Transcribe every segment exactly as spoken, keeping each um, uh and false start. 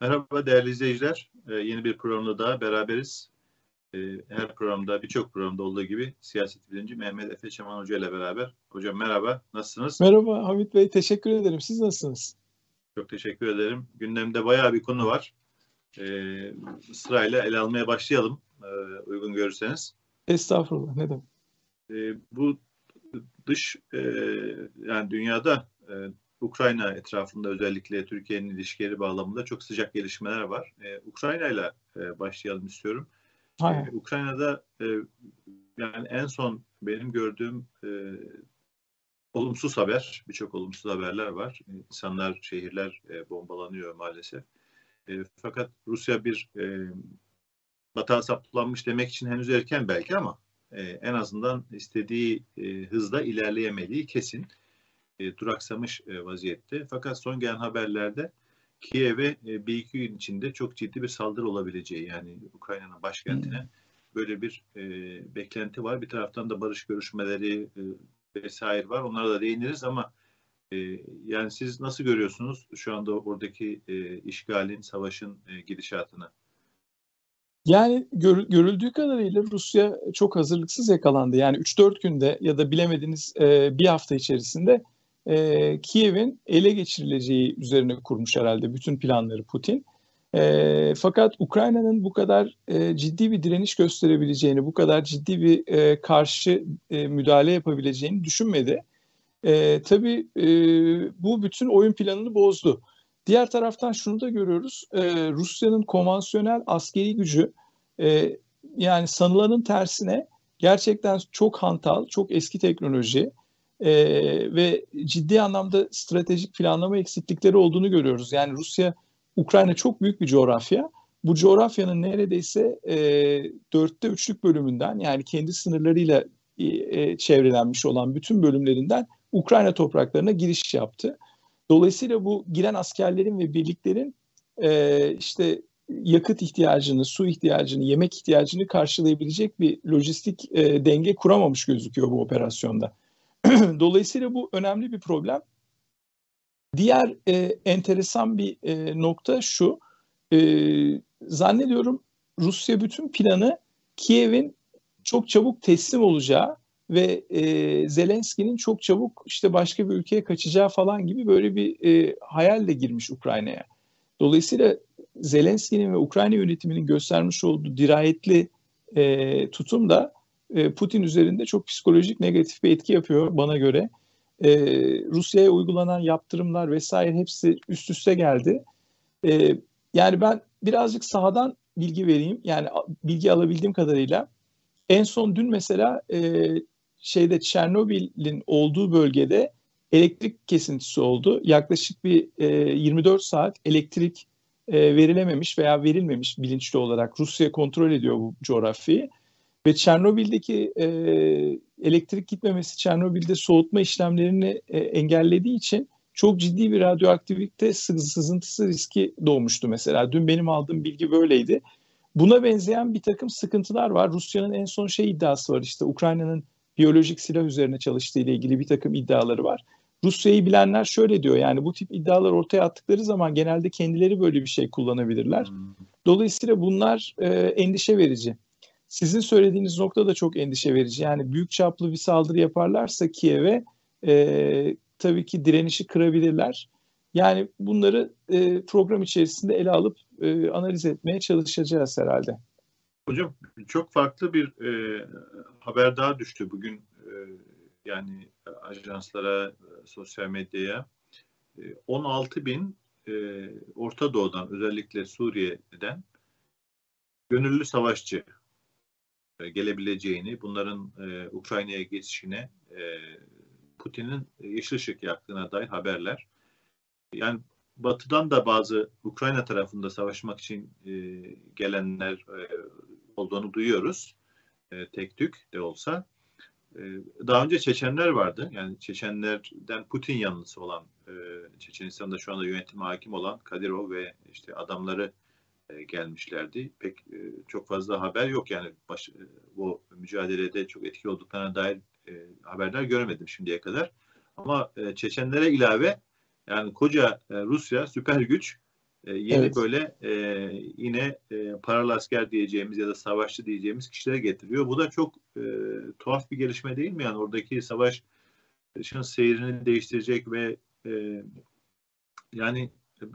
Merhaba değerli izleyiciler. Ee, yeni bir programda daha beraberiz. Ee, her programda, birçok programda olduğu gibi siyaset bilimci Mehmet Efe Şeman Hoca ile beraber. Hocam merhaba, nasılsınız? Merhaba Hamit Bey, teşekkür ederim. Siz nasılsınız? Çok teşekkür ederim. Gündemde bayağı bir konu var. Ee, sırayla ele almaya başlayalım, ee, uygun görürseniz. Estağfurullah, ne demek? Ee, bu dış, e, yani dünyada... E, Ukrayna etrafında özellikle Türkiye'nin ilişkileri bağlamında çok sıcak gelişmeler var. Ee, Ukrayna'yla e, başlayalım istiyorum. Ee, Ukrayna'da e, yani en son benim gördüğüm e, olumsuz haber, birçok olumsuz haberler var. İnsanlar, şehirler e, bombalanıyor maalesef. E, fakat Rusya bir e, batağa saplanmış demek için henüz erken belki ama e, en azından istediği e, hızda ilerleyemediği kesin. E, duraksamış e, vaziyette. Fakat son gelen haberlerde Kiev'e e, bir iki gün içinde çok ciddi bir saldırı olabileceği, yani Ukrayna'nın başkentine böyle bir e, beklenti var. Bir taraftan da barış görüşmeleri e, vesaire var. Onlara da değiniriz ama e, yani siz nasıl görüyorsunuz şu anda oradaki e, işgalin, savaşın e, gidişatını? Yani görüldüğü kadarıyla Rusya çok hazırlıksız yakalandı. Yani üç dört günde ya da bilemediğiniz e, bir hafta içerisinde Ee, Kiev'in ele geçirileceği üzerine kurmuş herhalde bütün planları Putin. Ee, fakat Ukrayna'nın bu kadar e, ciddi bir direniş gösterebileceğini, bu kadar ciddi bir e, karşı e, müdahale yapabileceğini düşünmedi. E, tabii e, bu bütün oyun planını bozdu. Diğer taraftan şunu da görüyoruz. E, Rusya'nın konvansiyonel askeri gücü e, yani sanılanın tersine gerçekten çok hantal, çok eski teknoloji. Ee, ve ciddi anlamda stratejik planlama eksiklikleri olduğunu görüyoruz. Yani Rusya, Ukrayna çok büyük bir coğrafya. Bu coğrafyanın neredeyse e, dörtte üçlük bölümünden, yani kendi sınırlarıyla e, çevrelenmiş olan bütün bölümlerinden Ukrayna topraklarına giriş yaptı. Dolayısıyla bu giren askerlerin ve birliklerin e, işte yakıt ihtiyacını, su ihtiyacını, yemek ihtiyacını karşılayabilecek bir lojistik e, denge kuramamış gözüküyor bu operasyonda. Dolayısıyla bu önemli bir problem. Diğer e, enteresan bir e, nokta şu. E, zannediyorum Rusya bütün planı Kiev'in çok çabuk teslim olacağı ve e, Zelenski'nin çok çabuk işte başka bir ülkeye kaçacağı falan gibi böyle bir e, hayalle girmiş Ukrayna'ya. Dolayısıyla Zelenski'nin ve Ukrayna yönetiminin göstermiş olduğu dirayetli e, tutum da Putin üzerinde çok psikolojik negatif bir etki yapıyor bana göre. Ee, Rusya'ya uygulanan yaptırımlar vesaire hepsi üst üste geldi. Ee, yani ben birazcık sahadan bilgi vereyim. Yani bilgi alabildiğim kadarıyla. En son dün mesela e, şeyde Çernobil'in olduğu bölgede elektrik kesintisi oldu. Yaklaşık bir e, yirmi dört saat elektrik e, verilememiş veya verilmemiş bilinçli olarak. Rusya kontrol ediyor bu coğrafyayı. Ve Çernobil'deki e, elektrik gitmemesi Çernobil'de soğutma işlemlerini e, engellediği için çok ciddi bir radyoaktivite sızıntısı riski doğmuştu mesela. Dün benim aldığım bilgi böyleydi. Buna benzeyen bir takım sıkıntılar var. Rusya'nın en son şey iddiası var, işte Ukrayna'nın biyolojik silah üzerine çalıştığı ile ilgili bir takım iddiaları var. Rusya'yı bilenler şöyle diyor, yani bu tip iddialar ortaya attıkları zaman genelde kendileri böyle bir şey kullanabilirler. Dolayısıyla bunlar e, endişe verici. Sizin söylediğiniz nokta da çok endişe verici. Yani büyük çaplı bir saldırı yaparlarsa Kiev'e e, tabii ki direnişi kırabilirler. Yani bunları e, program içerisinde ele alıp e, analiz etmeye çalışacağız herhalde. Hocam çok farklı bir e, haber daha düştü bugün. E, yani ajanslara, sosyal medyaya e, on altı bin e, Orta Doğu'dan, özellikle Suriye'den gönüllü savaşçı gelebileceğini, bunların e, Ukrayna'ya geçişine e, Putin'in yeşil ışık yaktığına dair haberler. Yani Batı'dan da bazı Ukrayna tarafında savaşmak için e, gelenler e, olduğunu duyuyoruz. E, tek tük de olsa. E, daha önce Çeçenler vardı. Yani Çeçenlerden Putin yanlısı olan, e, Çeçenistan'da şu anda yönetime hakim olan Kadyrov ve işte adamları gelmişlerdi. Pek çok fazla haber yok. Yani baş, bu mücadelede çok etkili olduklarına dair e, haberler göremedim şimdiye kadar. Ama e, Çeçenlere ilave, yani koca e, Rusya süper güç E, yeni evet. böyle e, yine e, paralı asker diyeceğimiz ya da savaşçı diyeceğimiz kişilere getiriyor. Bu da çok e, tuhaf bir gelişme değil mi? Yani oradaki savaş seyrini değiştirecek ve e, yani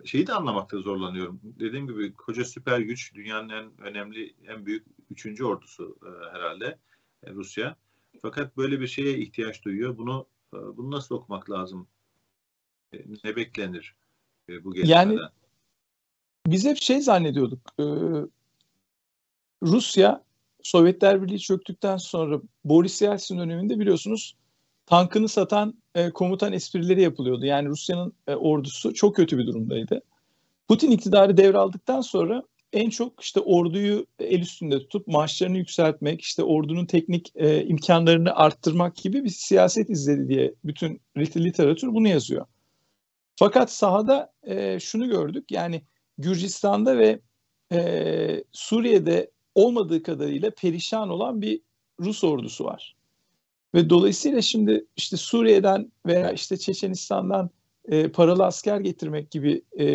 şeyi de anlamakta zorlanıyorum. Dediğim gibi koca süper güç, dünyanın en önemli, en büyük üçüncü ordusu e, herhalde e, Rusya. Fakat böyle bir şeye ihtiyaç duyuyor. Bunu e, bunu nasıl okumak lazım? E, ne beklenir e, bu gelişmeden? Yani biz hep şey zannediyorduk. E, Rusya Sovyetler Birliği çöktükten sonra Boris Yeltsin döneminde biliyorsunuz tankını satan e, komutan esprileri yapılıyordu. Yani Rusya'nın e, ordusu çok kötü bir durumdaydı. Putin iktidarı devraldıktan sonra en çok işte orduyu el üstünde tutup maaşlarını yükseltmek, işte ordunun teknik e, imkanlarını arttırmak gibi bir siyaset izledi diye bütün literatür bunu yazıyor. Fakat sahada e, şunu gördük. Yani Gürcistan'da ve e, Suriye'de olmadığı kadarıyla perişan olan bir Rus ordusu var. Ve dolayısıyla şimdi işte Suriye'den veya işte Çeçenistan'dan e, paralı asker getirmek gibi e,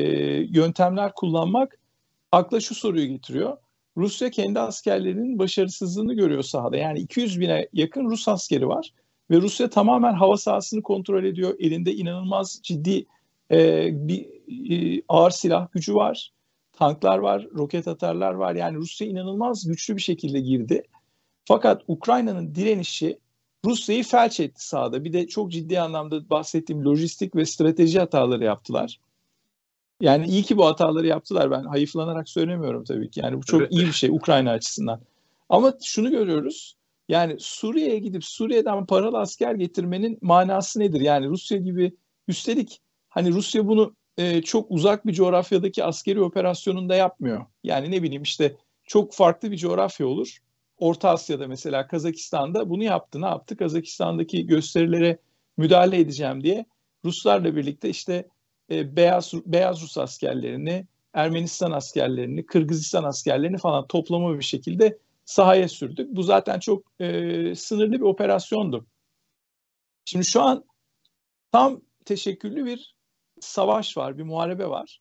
yöntemler kullanmak akla şu soruyu getiriyor. Rusya kendi askerlerinin başarısızlığını görüyor sahada. Yani iki yüz bine yakın Rus askeri var ve Rusya tamamen hava sahasını kontrol ediyor. Elinde inanılmaz ciddi e, bir e, ağır silah gücü var, tanklar var, roket atarlar var. Yani Rusya inanılmaz güçlü bir şekilde girdi. Fakat Ukrayna'nın direnişi Rusya'yı felç etti sahada. Bir de çok ciddi anlamda bahsettiğim lojistik ve strateji hataları yaptılar. Yani iyi ki bu hataları yaptılar. Ben hayıflanarak söylemiyorum tabii ki. Yani bu çok iyi bir şey Ukrayna açısından. Ama şunu görüyoruz. Yani Suriye'ye gidip Suriye'den paralı asker getirmenin manası nedir? Yani Rusya gibi, üstelik hani Rusya bunu e, çok uzak bir coğrafyadaki askeri operasyonunda yapmıyor. Yani ne bileyim işte çok farklı bir coğrafya olur. Orta Asya'da mesela Kazakistan'da bunu yaptı. Ne yaptı? Kazakistan'daki gösterilere müdahale edeceğim diye Ruslarla birlikte işte e, beyaz beyaz Rus askerlerini, Ermenistan askerlerini, Kırgızistan askerlerini falan toplama bir şekilde sahaya sürdük. Bu zaten çok e, sınırlı bir operasyondu. Şimdi şu an tam teşekküllü bir savaş var, bir muharebe var.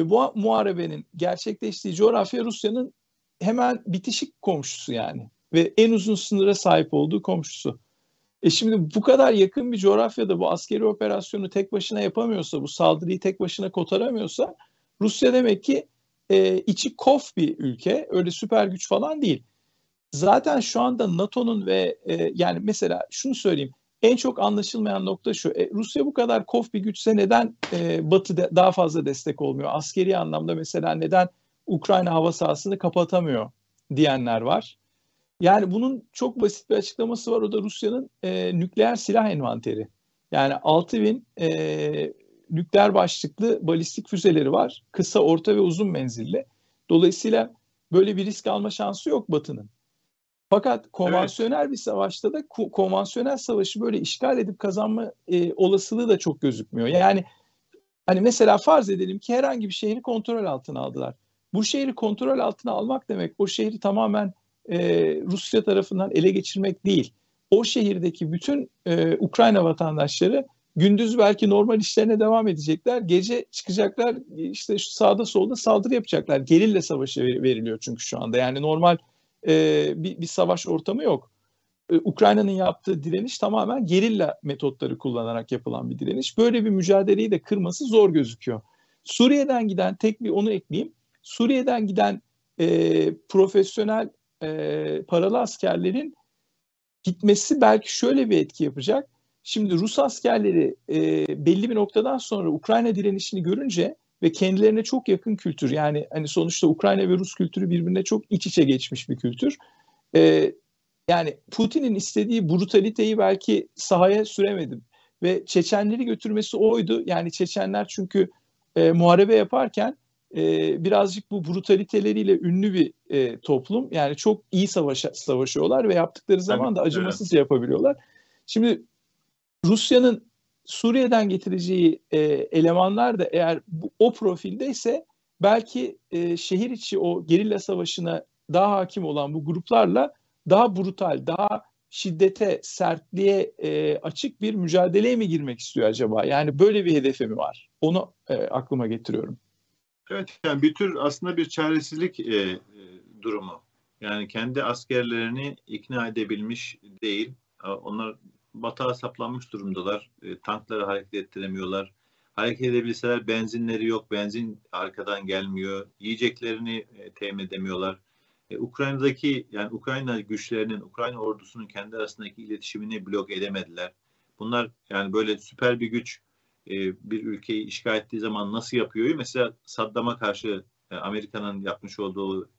Ve bu muharebenin gerçekleştiği coğrafya Rusya'nın hemen bitişik komşusu yani ve en uzun sınıra sahip olduğu komşusu. E şimdi bu kadar yakın bir coğrafyada bu askeri operasyonu tek başına yapamıyorsa, bu saldırıyı tek başına kotaramıyorsa Rusya demek ki e, içi kof bir ülke, öyle süper güç falan değil. Zaten şu anda NATO'nun ve e, yani mesela şunu söyleyeyim, en çok anlaşılmayan nokta şu: e, Rusya bu kadar kof bir güçse neden e, Batı de, daha fazla destek olmuyor? Askeri anlamda mesela neden Ukrayna hava sahasını kapatamıyor diyenler var. Yani bunun çok basit bir açıklaması var. O da Rusya'nın e, nükleer silah envanteri. Yani altı bin e, nükleer başlıklı balistik füzeleri var. Kısa, orta ve uzun menzilli. Dolayısıyla böyle bir risk alma şansı yok Batı'nın. Fakat konvansiyonel evet. bir savaşta da konvansiyonel savaşı böyle işgal edip kazanma e, olasılığı da çok gözükmüyor. Yani hani mesela farz edelim ki herhangi bir şehri kontrol altına aldılar. Bu şehri kontrol altına almak demek, o şehri tamamen e, Rusya tarafından ele geçirmek değil. O şehirdeki bütün e, Ukrayna vatandaşları gündüz belki normal işlerine devam edecekler. Gece çıkacaklar, işte sağda solda saldırı yapacaklar. Gerilla savaşı veriliyor çünkü şu anda. Yani normal e, bir, bir savaş ortamı yok. E, Ukrayna'nın yaptığı direniş tamamen gerilla metotları kullanarak yapılan bir direniş. Böyle bir mücadeleyi de kırması zor gözüküyor. Suriye'den giden, tek bir onu ekleyeyim. Suriye'den giden e, profesyonel e, paralı askerlerin gitmesi belki şöyle bir etki yapacak. Şimdi Rus askerleri e, belli bir noktadan sonra Ukrayna direnişini görünce ve kendilerine çok yakın kültür, yani hani sonuçta Ukrayna ve Rus kültürü birbirine çok iç içe geçmiş bir kültür. E, yani Putin'in istediği brutaliteyi belki sahaya süremedi ve Çeçenleri götürmesi oydu. Yani Çeçenler çünkü e, muharebe yaparken Ee, birazcık bu brutaliteleriyle ünlü bir e, toplum. Yani çok iyi savaşa, savaşıyorlar ve yaptıkları zaman da acımasızca yapabiliyorlar. Şimdi Rusya'nın Suriye'den getireceği e, elemanlar da eğer bu, o profildeyse belki e, şehir içi o gerilla savaşına daha hakim olan bu gruplarla daha brutal, daha şiddete, sertliğe e, açık bir mücadeleye mi girmek istiyor acaba? Yani böyle bir hedefi mi var? Onu e, aklıma getiriyorum. Evet, yani bir tür aslında bir çaresizlik e, e, durumu. Yani kendi askerlerini ikna edebilmiş değil. Onlar batağa saplanmış durumdalar. E, tankları hareket ettiremiyorlar. Hareket edebilseler benzinleri yok. Benzin arkadan gelmiyor. Yiyeceklerini e, temin edemiyorlar. E, Ukrayna'daki yani Ukrayna güçlerinin, Ukrayna ordusunun kendi arasındaki iletişimini blok edemediler. Bunlar yani böyle süper bir güç bir ülkeyi işgal ettiği zaman nasıl yapıyor? Mesela Saddam'a karşı Amerika'nın yapmış olduğu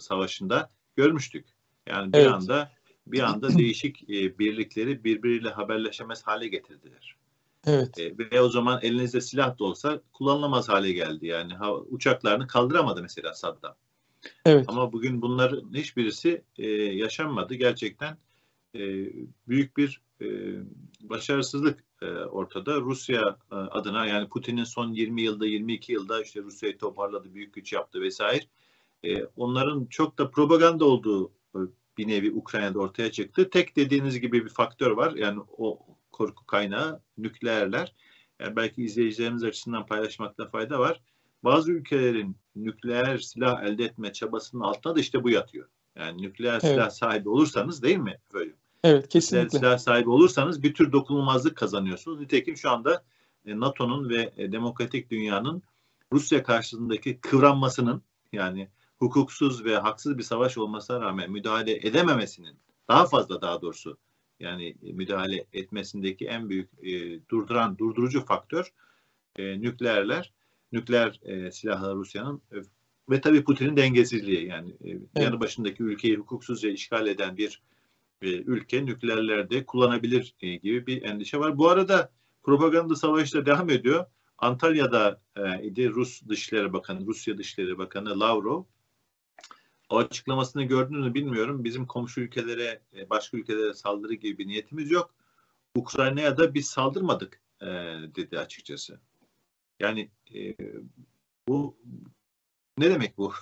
savaşında görmüştük. Yani bir evet. anda bir anda değişik birlikleri birbiriyle haberleşemez hale getirdiler. Evet. Ve o zaman elinizde silah da olsa kullanılamaz hale geldi. Yani uçaklarını kaldıramadı mesela Saddam. Evet. Ama bugün bunların hiçbirisi yaşanmadı. Gerçekten büyük bir başarısızlık ortada. Rusya adına yani Putin'in son yirmi yılda yirmi iki yılda işte Rusya'yı toparladı, büyük güç yaptı vesaire. Onların çok da propaganda olduğu bir nevi Ukrayna'da ortaya çıktı. Tek dediğiniz gibi bir faktör var. Yani o korku kaynağı nükleerler. Yani belki izleyicilerimiz açısından paylaşmakta fayda var. Bazı ülkelerin nükleer silah elde etme çabasının altına da işte bu yatıyor. Yani nükleer evet. silah sahibi olursanız değil mi? Böyle. Evet, kesinlikle. Silah sahibi olursanız bir tür dokunulmazlık kazanıyorsunuz. Nitekim şu anda NATO'nun ve demokratik dünyanın Rusya karşısındaki kıvranmasının, yani hukuksuz ve haksız bir savaş olmasına rağmen müdahale edememesinin, daha fazla daha doğrusu yani müdahale etmesindeki en büyük e, durduran durdurucu faktör e, nükleerler, nükleer e, silahlar Rusya'nın e, ve tabii Putin'in dengesizliği. Yani e, evet. yanı başındaki ülkeyi hukuksuzca işgal eden bir ülke nükleerlerde kullanabilir gibi bir endişe var. Bu arada propaganda savaşı da devam ediyor. Antalya'da idi Rus Dışişleri Bakanı, Rusya Dışişleri Bakanı Lavrov. O açıklamasını gördünüz mü bilmiyorum. Bizim komşu ülkelere, başka ülkelere saldırı gibi bir niyetimiz yok. Ukrayna'ya da biz saldırmadık dedi açıkçası. Yani bu ne demek bu?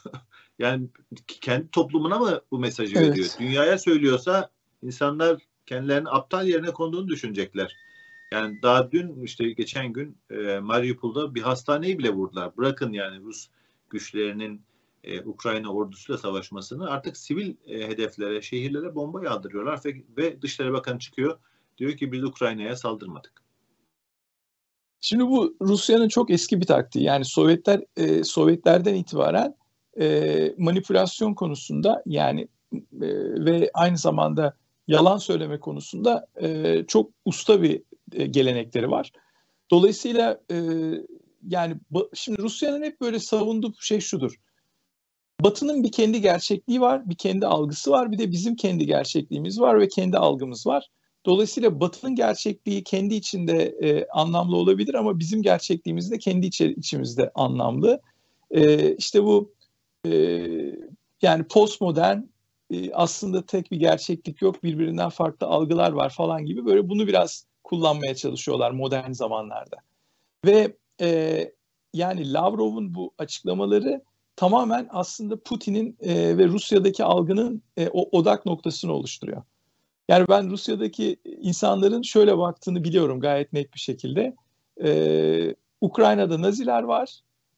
Yani kendi toplumuna mı bu mesajı evet. veriyor? Dünyaya söylüyorsa İnsanlar kendilerini aptal yerine konduğunu düşünecekler. Yani daha dün işte geçen gün e, Mariupol'da bir hastaneyi bile vurdular. Bırakın yani Rus güçlerinin e, Ukrayna ordusuyla savaşmasını, artık sivil e, hedeflere, şehirlere bomba yağdırıyorlar ve, ve Dışişleri Bakanı çıkıyor. Diyor ki biz Ukrayna'ya saldırmadık. Şimdi bu Rusya'nın çok eski bir taktiği. Yani Sovyetler e, Sovyetlerden itibaren e, manipülasyon konusunda yani e, ve aynı zamanda yalan söyleme konusunda e, çok usta bir e, gelenekleri var. Dolayısıyla e, yani şimdi Rusya'nın hep böyle savunduğu şey şudur. Batı'nın bir kendi gerçekliği var, bir kendi algısı var, bir de bizim kendi gerçekliğimiz var ve kendi algımız var. Dolayısıyla Batı'nın gerçekliği kendi içinde e, anlamlı olabilir ama bizim gerçekliğimiz de kendi içi, içimizde anlamlı. E, işte bu e, yani postmodern, aslında tek bir gerçeklik yok, birbirinden farklı algılar var falan gibi, böyle bunu biraz kullanmaya çalışıyorlar modern zamanlarda. Ve e, yani Lavrov'un bu açıklamaları tamamen aslında Putin'in e, ve Rusya'daki algının e, o odak noktasını oluşturuyor. Yani ben Rusya'daki insanların şöyle baktığını biliyorum gayet net bir şekilde. E, Ukrayna'da Naziler var.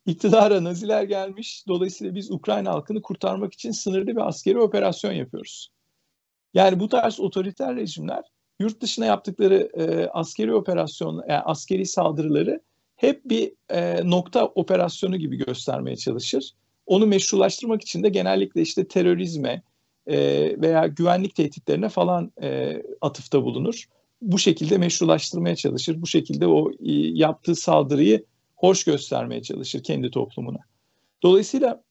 İktidara Naziler gelmiş. Dolayısıyla biz Ukrayna halkını kurtarmak için sınırlı bir askeri operasyon yapıyoruz. Yani bu tarz otoriter rejimler yurt dışına yaptıkları e, askeri operasyon, yani askeri saldırıları hep bir e, nokta operasyonu gibi göstermeye çalışır. Onu meşrulaştırmak için de genellikle işte terörizme e, veya güvenlik tehditlerine falan e, atıfta bulunur. Bu şekilde meşrulaştırmaya çalışır. Bu şekilde o e, yaptığı saldırıyı hoş göstermeye çalışır kendi toplumuna. Dolayısıyla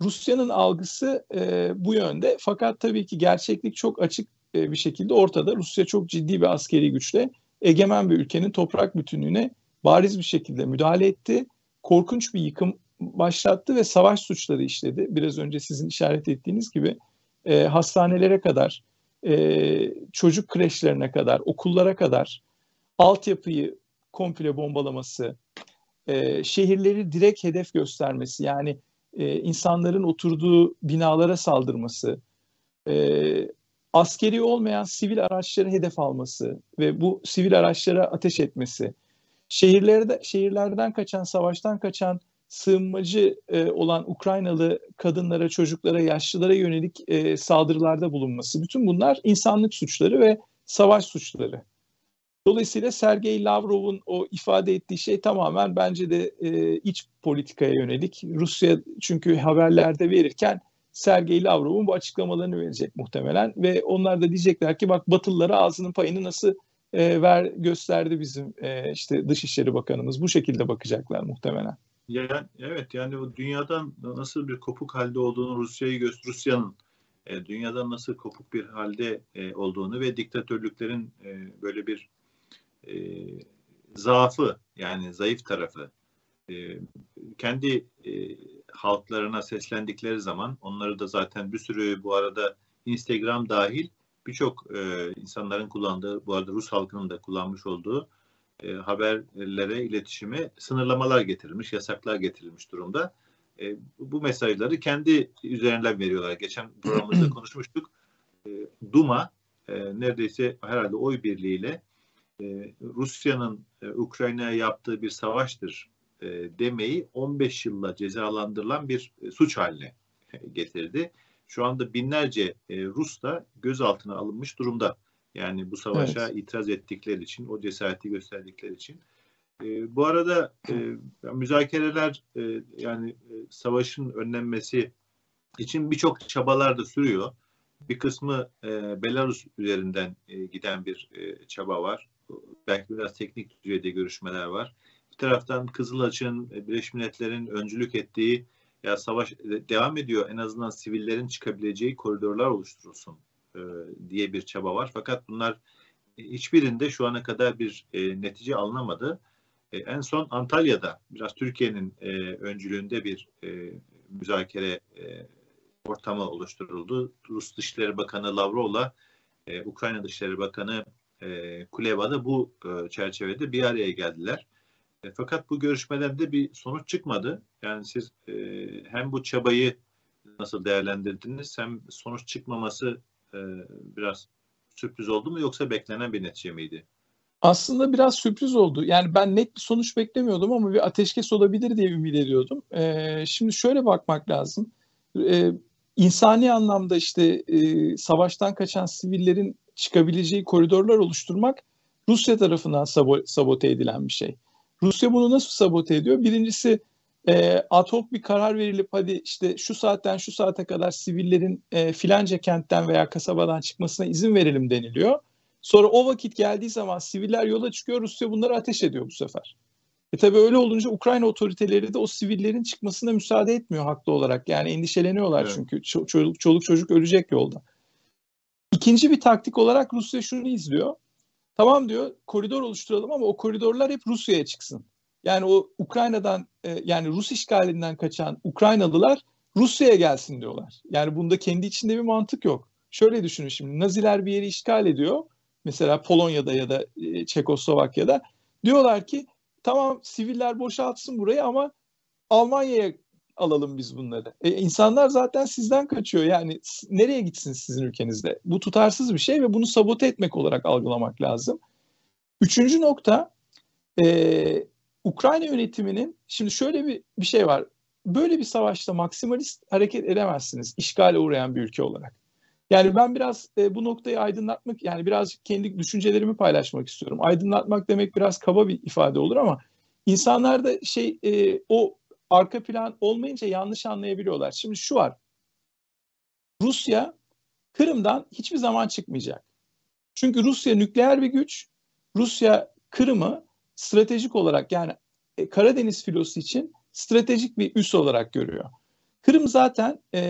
Rusya'nın algısı e, bu yönde. Fakat tabii ki gerçeklik çok açık e, bir şekilde ortada. Rusya çok ciddi bir askeri güçle egemen bir ülkenin toprak bütünlüğüne bariz bir şekilde müdahale etti. Korkunç bir yıkım başlattı ve savaş suçları işledi. Biraz önce sizin işaret ettiğiniz gibi e, hastanelere kadar, e, çocuk kreşlerine kadar, okullara kadar altyapıyı komple bombalaması, Ee, şehirleri direkt hedef göstermesi, yani e, insanların oturduğu binalara saldırması, e, askeri olmayan sivil araçları hedef alması ve bu sivil araçlara ateş etmesi, şehirlerde şehirlerden kaçan, savaştan kaçan sığınmacı e, olan Ukraynalı kadınlara, çocuklara, yaşlılara yönelik e, saldırılarda bulunması. Bütün bunlar insanlık suçları ve savaş suçları. Dolayısıyla Sergey Lavrov'un o ifade ettiği şey tamamen bence de e, iç politikaya yönelik. Rusya çünkü haberlerde verirken Sergey Lavrov'un bu açıklamalarını verecek muhtemelen ve onlar da diyecekler ki bak Batılılara ağzının payını nasıl e, ver gösterdi bizim e, işte Dışişleri Bakanımız. Bu şekilde bakacaklar muhtemelen. Yani, evet yani o dünyadan nasıl bir kopuk halde olduğunu Rusya'yı göster Rusya'nın e, dünyadan nasıl kopuk bir halde e, olduğunu ve diktatörlüklerin e, böyle bir e, zaafı yani zayıf tarafı e, kendi e, halklarına seslendikleri zaman onları da zaten bir sürü bu arada Instagram dahil birçok e, insanların kullandığı bu arada Rus halkının da kullanmış olduğu E, haberlere, iletişime sınırlamalar getirilmiş, yasaklar getirilmiş durumda. E, bu mesajları kendi üzerinden veriyorlar. Geçen programımızda konuşmuştuk. E, Duma e, neredeyse herhalde oy birliğiyle e, Rusya'nın e, Ukrayna'ya yaptığı bir savaştır e, demeyi on beş yılla cezalandırılan bir e, suç haline getirdi. Şu anda binlerce e, Rus da gözaltına alınmış durumda. Yani bu savaşa evet. itiraz ettikleri için, o cesareti gösterdikleri için. E, bu arada e, müzakereler e, yani e, savaşın önlenmesi için birçok çabalar da sürüyor. Bir kısmı e, Belarus üzerinden e, giden bir e, çaba var. Belki biraz teknik düzeyde görüşmeler var. Bir taraftan Kızılaç'ın, Birleşmiş Milletler'in öncülük ettiği ya savaş e, devam ediyor. En azından sivillerin çıkabileceği koridorlar oluşturulsun diye bir çaba var. Fakat bunlar hiçbirinde şu ana kadar bir e, netice alınamadı. E, en son Antalya'da biraz Türkiye'nin e, öncülüğünde bir e, müzakere e, ortamı oluşturuldu. Rus Dışişleri Bakanı Lavrov'la e, Ukrayna Dışişleri Bakanı e, Kuleba'da bu e, çerçevede bir araya geldiler. E, fakat bu görüşmeden de bir sonuç çıkmadı. Yani siz e, hem bu çabayı nasıl değerlendirdiniz hem sonuç çıkmaması biraz sürpriz oldu mu yoksa beklenen bir netice miydi? Aslında biraz sürpriz oldu. Yani ben net bir sonuç beklemiyordum ama bir ateşkes olabilir diye ümit ediyordum. Ee, şimdi şöyle bakmak lazım. Ee, insani anlamda işte e, savaştan kaçan sivillerin çıkabileceği koridorlar oluşturmak Rusya tarafından sabo- sabote edilen bir şey. Rusya bunu nasıl sabote ediyor? Birincisi E, ad hoc bir karar verilip hadi işte şu saatten şu saate kadar sivillerin e, filanca kentten veya kasabadan çıkmasına izin verelim deniliyor. Sonra o vakit geldiği zaman siviller yola çıkıyor, Rusya bunları ateş ediyor bu sefer. E tabii öyle olunca Ukrayna otoriteleri de o sivillerin çıkmasına müsaade etmiyor haklı olarak. Yani endişeleniyorlar evet. çünkü ço- çoluk, çoluk çocuk ölecek yolda. İkinci bir taktik olarak Rusya şunu izliyor. Tamam diyor koridor oluşturalım ama o koridorlar hep Rusya'ya çıksın. Yani o Ukrayna'dan yani Rus işgalinden kaçan Ukraynalılar Rusya'ya gelsin diyorlar. Yani bunda kendi içinde bir mantık yok. Şöyle düşünün şimdi Naziler bir yeri işgal ediyor. Mesela Polonya'da ya da Çekoslovakya'da. Diyorlar ki tamam siviller boşaltsın burayı ama Almanya'ya alalım biz bunları. E, insanlar zaten sizden kaçıyor. Yani nereye gitsin sizin ülkenizde? Bu tutarsız bir şey ve bunu sabote etmek olarak algılamak lazım. Üçüncü nokta... E, Ukrayna yönetiminin şimdi şöyle bir, bir şey var. Böyle bir savaşta maksimalist hareket edemezsiniz işgale uğrayan bir ülke olarak. Yani ben biraz e, bu noktayı aydınlatmak yani birazcık kendi düşüncelerimi paylaşmak istiyorum. Aydınlatmak demek biraz kaba bir ifade olur ama insanlar da şey e, o arka plan olmayınca yanlış anlayabiliyorlar. Şimdi şu var. Rusya Kırım'dan hiçbir zaman çıkmayacak. Çünkü Rusya nükleer bir güç. Rusya Kırım'ı stratejik olarak yani Karadeniz filosu için stratejik bir üs olarak görüyor. Kırım zaten e,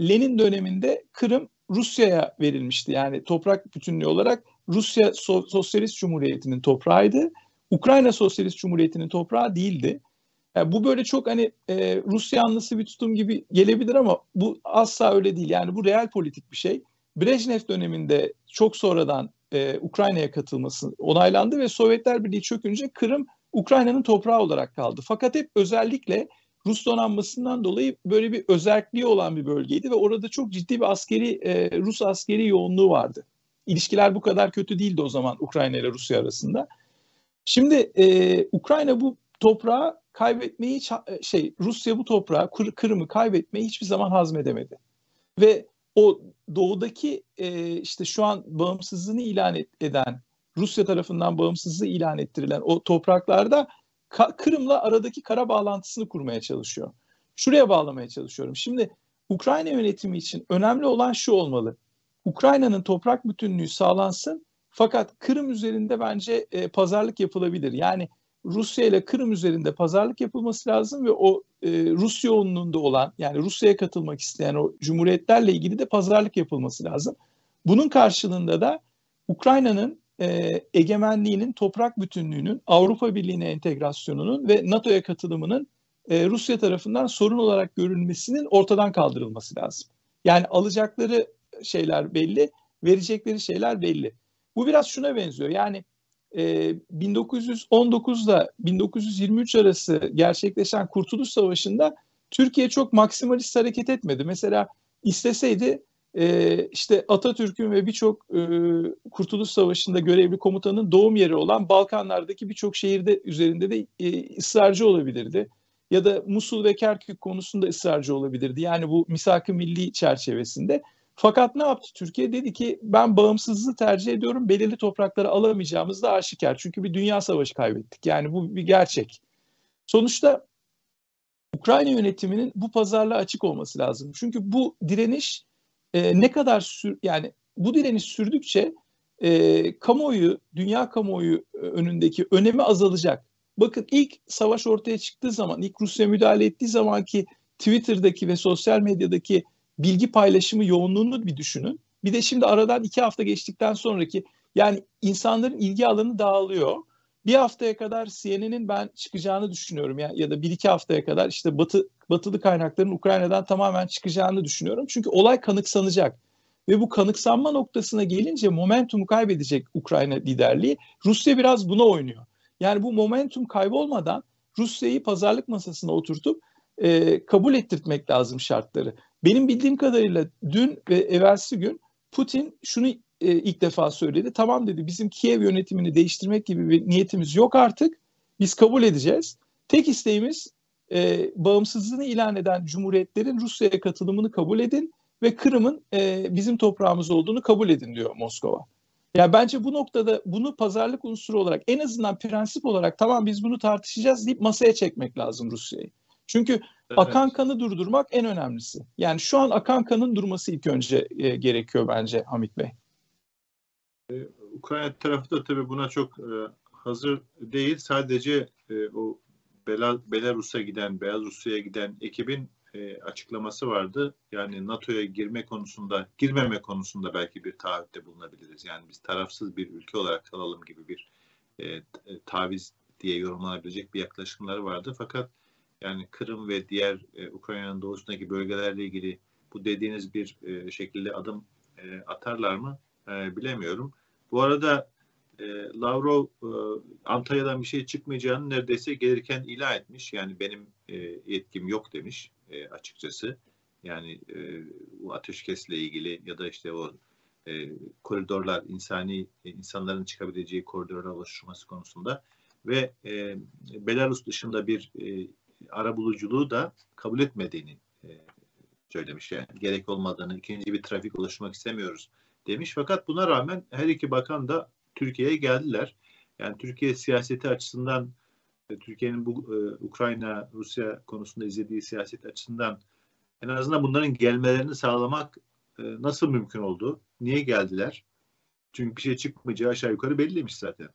Lenin döneminde Kırım Rusya'ya verilmişti. Yani toprak bütünlüğü olarak Rusya so- Sosyalist Cumhuriyeti'nin toprağıydı. Ukrayna Sosyalist Cumhuriyeti'nin toprağı değildi. Yani bu böyle çok hani e, Rus yanlısı bir tutum gibi gelebilir ama bu asla öyle değil. Yani bu real politik bir şey. Brejnev döneminde çok sonradan Ee, Ukrayna'ya katılması onaylandı ve Sovyetler Birliği çökünce Kırım Ukrayna'nın toprağı olarak kaldı. Fakat hep özellikle Rus donanmasından dolayı böyle bir özerkliği olan bir bölgeydi ve orada çok ciddi bir askeri e, Rus askeri yoğunluğu vardı. İlişkiler bu kadar kötü değildi o zaman Ukrayna ile Rusya arasında. Şimdi e, Ukrayna bu toprağı kaybetmeyi, şey Rusya bu toprağı, Kırım'ı kaybetmeyi hiçbir zaman hazmedemedi. Ve o doğudaki e, işte şu an bağımsızlığını ilan et, eden, Rusya tarafından bağımsızlığı ilan ettirilen o topraklarda Kırım'la aradaki kara bağlantısını kurmaya çalışıyor. Şuraya bağlamaya çalışıyorum. Şimdi Ukrayna yönetimi için önemli olan şu olmalı. Ukrayna'nın toprak bütünlüğü sağlansın, fakat Kırım üzerinde bence e, pazarlık yapılabilir. Yani Rusya ile Kırım üzerinde pazarlık yapılması lazım ve o e, Rus yoğunluğunda olan, yani Rusya'ya katılmak isteyen o cumhuriyetlerle ilgili de pazarlık yapılması lazım. Bunun karşılığında da Ukrayna'nın e, egemenliğinin, toprak bütünlüğünün, Avrupa Birliği'ne entegrasyonunun ve NATO'ya katılımının e, Rusya tarafından sorun olarak görülmesinin ortadan kaldırılması lazım. Yani alacakları şeyler belli, verecekleri şeyler belli. Bu biraz şuna benziyor. Yani e, bin dokuz yüz on dokuzda bin dokuz yüz yirmi üç arası gerçekleşen Kurtuluş Savaşı'nda Türkiye çok maksimalist hareket etmedi. Mesela isteseydi e, işte Atatürk'ün ve birçok e, Kurtuluş Savaşı'nda görevli komutanın doğum yeri olan Balkanlardaki birçok şehirde üzerinde de e, ısrarcı olabilirdi. Ya da Musul ve Kerkük konusunda ısrarcı olabilirdi. Yani bu misak-ı milli çerçevesinde. Fakat ne yaptı? Türkiye dedi ki ben bağımsızlığı tercih ediyorum. Belirli toprakları alamayacağımız da aşikar. Çünkü bir dünya savaşı kaybettik. Yani bu bir gerçek. Sonuçta Ukrayna yönetiminin bu pazarlığa açık olması lazım. Çünkü bu direniş e, ne kadar sür, yani bu direniş sürdükçe e, kamuoyu, dünya kamuoyu önündeki önemi azalacak. Bakın ilk savaş ortaya çıktığı zaman, ilk Rusya müdahale ettiği zamanki Twitter'daki ve sosyal medyadaki bilgi paylaşımı yoğunluğunu bir düşünün. Bir de şimdi aradan iki hafta geçtikten sonraki, yani insanların ilgi alanı dağılıyor. Bir haftaya kadar C N N'in ben çıkacağını düşünüyorum ya, ya da bir iki haftaya kadar işte batı, batılı kaynakların Ukrayna'dan tamamen çıkacağını düşünüyorum. Çünkü olay kanıksanacak ve bu kanıksanma noktasına gelince momentumu kaybedecek Ukrayna liderliği. Rusya biraz buna oynuyor. Yani bu momentum kaybolmadan Rusya'yı pazarlık masasına oturtup e, kabul ettirtmek lazım şartları. Benim bildiğim kadarıyla dün ve evvelsi gün Putin şunu e, ilk defa söyledi. Tamam dedi, bizim Kiev yönetimini değiştirmek gibi bir niyetimiz yok artık. Biz kabul edeceğiz. Tek isteğimiz e, bağımsızlığını ilan eden cumhuriyetlerin Rusya'ya katılımını kabul edin ve Kırım'ın e, bizim toprağımız olduğunu kabul edin diyor Moskova. Yani bence bu noktada bunu pazarlık unsuru olarak, en azından prensip olarak tamam biz bunu tartışacağız deyip masaya çekmek lazım Rusya'yı. Çünkü akan kanı durdurmak en önemlisi. Yani şu an akan kanın durması ilk önce e, gerekiyor bence Hamit Bey. Ee, Ukrayna tarafı da tabii buna çok e, hazır değil. Sadece e, o Belarus'a giden, Beyaz Rusya'ya giden ekibin e, açıklaması vardı. Yani NATO'ya girme konusunda, girmeme konusunda belki bir taahhütte bulunabiliriz. Yani biz tarafsız bir ülke olarak kalalım gibi bir e, taviz diye yorumlanabilecek bir yaklaşımları vardı. Fakat yani Kırım ve diğer e, Ukrayna'nın doğusundaki bölgelerle ilgili bu dediğiniz bir e, şekilde adım e, atarlar mı e, bilemiyorum. Bu arada e, Lavrov e, Antalya'dan bir şey çıkmayacağını neredeyse gelirken ilan etmiş. Yani benim e, yetkim yok demiş e, açıkçası. Yani e, o ateşkesle ilgili ya da işte o e, koridorlar, insani e, insanların çıkabileceği koridorlar oluşturması konusunda ve e, Belarus dışında bir e, arabuluculuğu da kabul etmediğini e, söylemiş. Yani gerek olmadığını, ikinci bir trafik oluşturmak istemiyoruz demiş. Fakat buna rağmen her iki bakan da Türkiye'ye geldiler. Yani Türkiye siyaseti açısından, e, Türkiye'nin bu e, Ukrayna, Rusya konusunda izlediği siyaset açısından en azından bunların gelmelerini sağlamak e, nasıl mümkün oldu? Niye geldiler? Çünkü bir şey çıkmayacağı aşağı yukarı belliymiş zaten.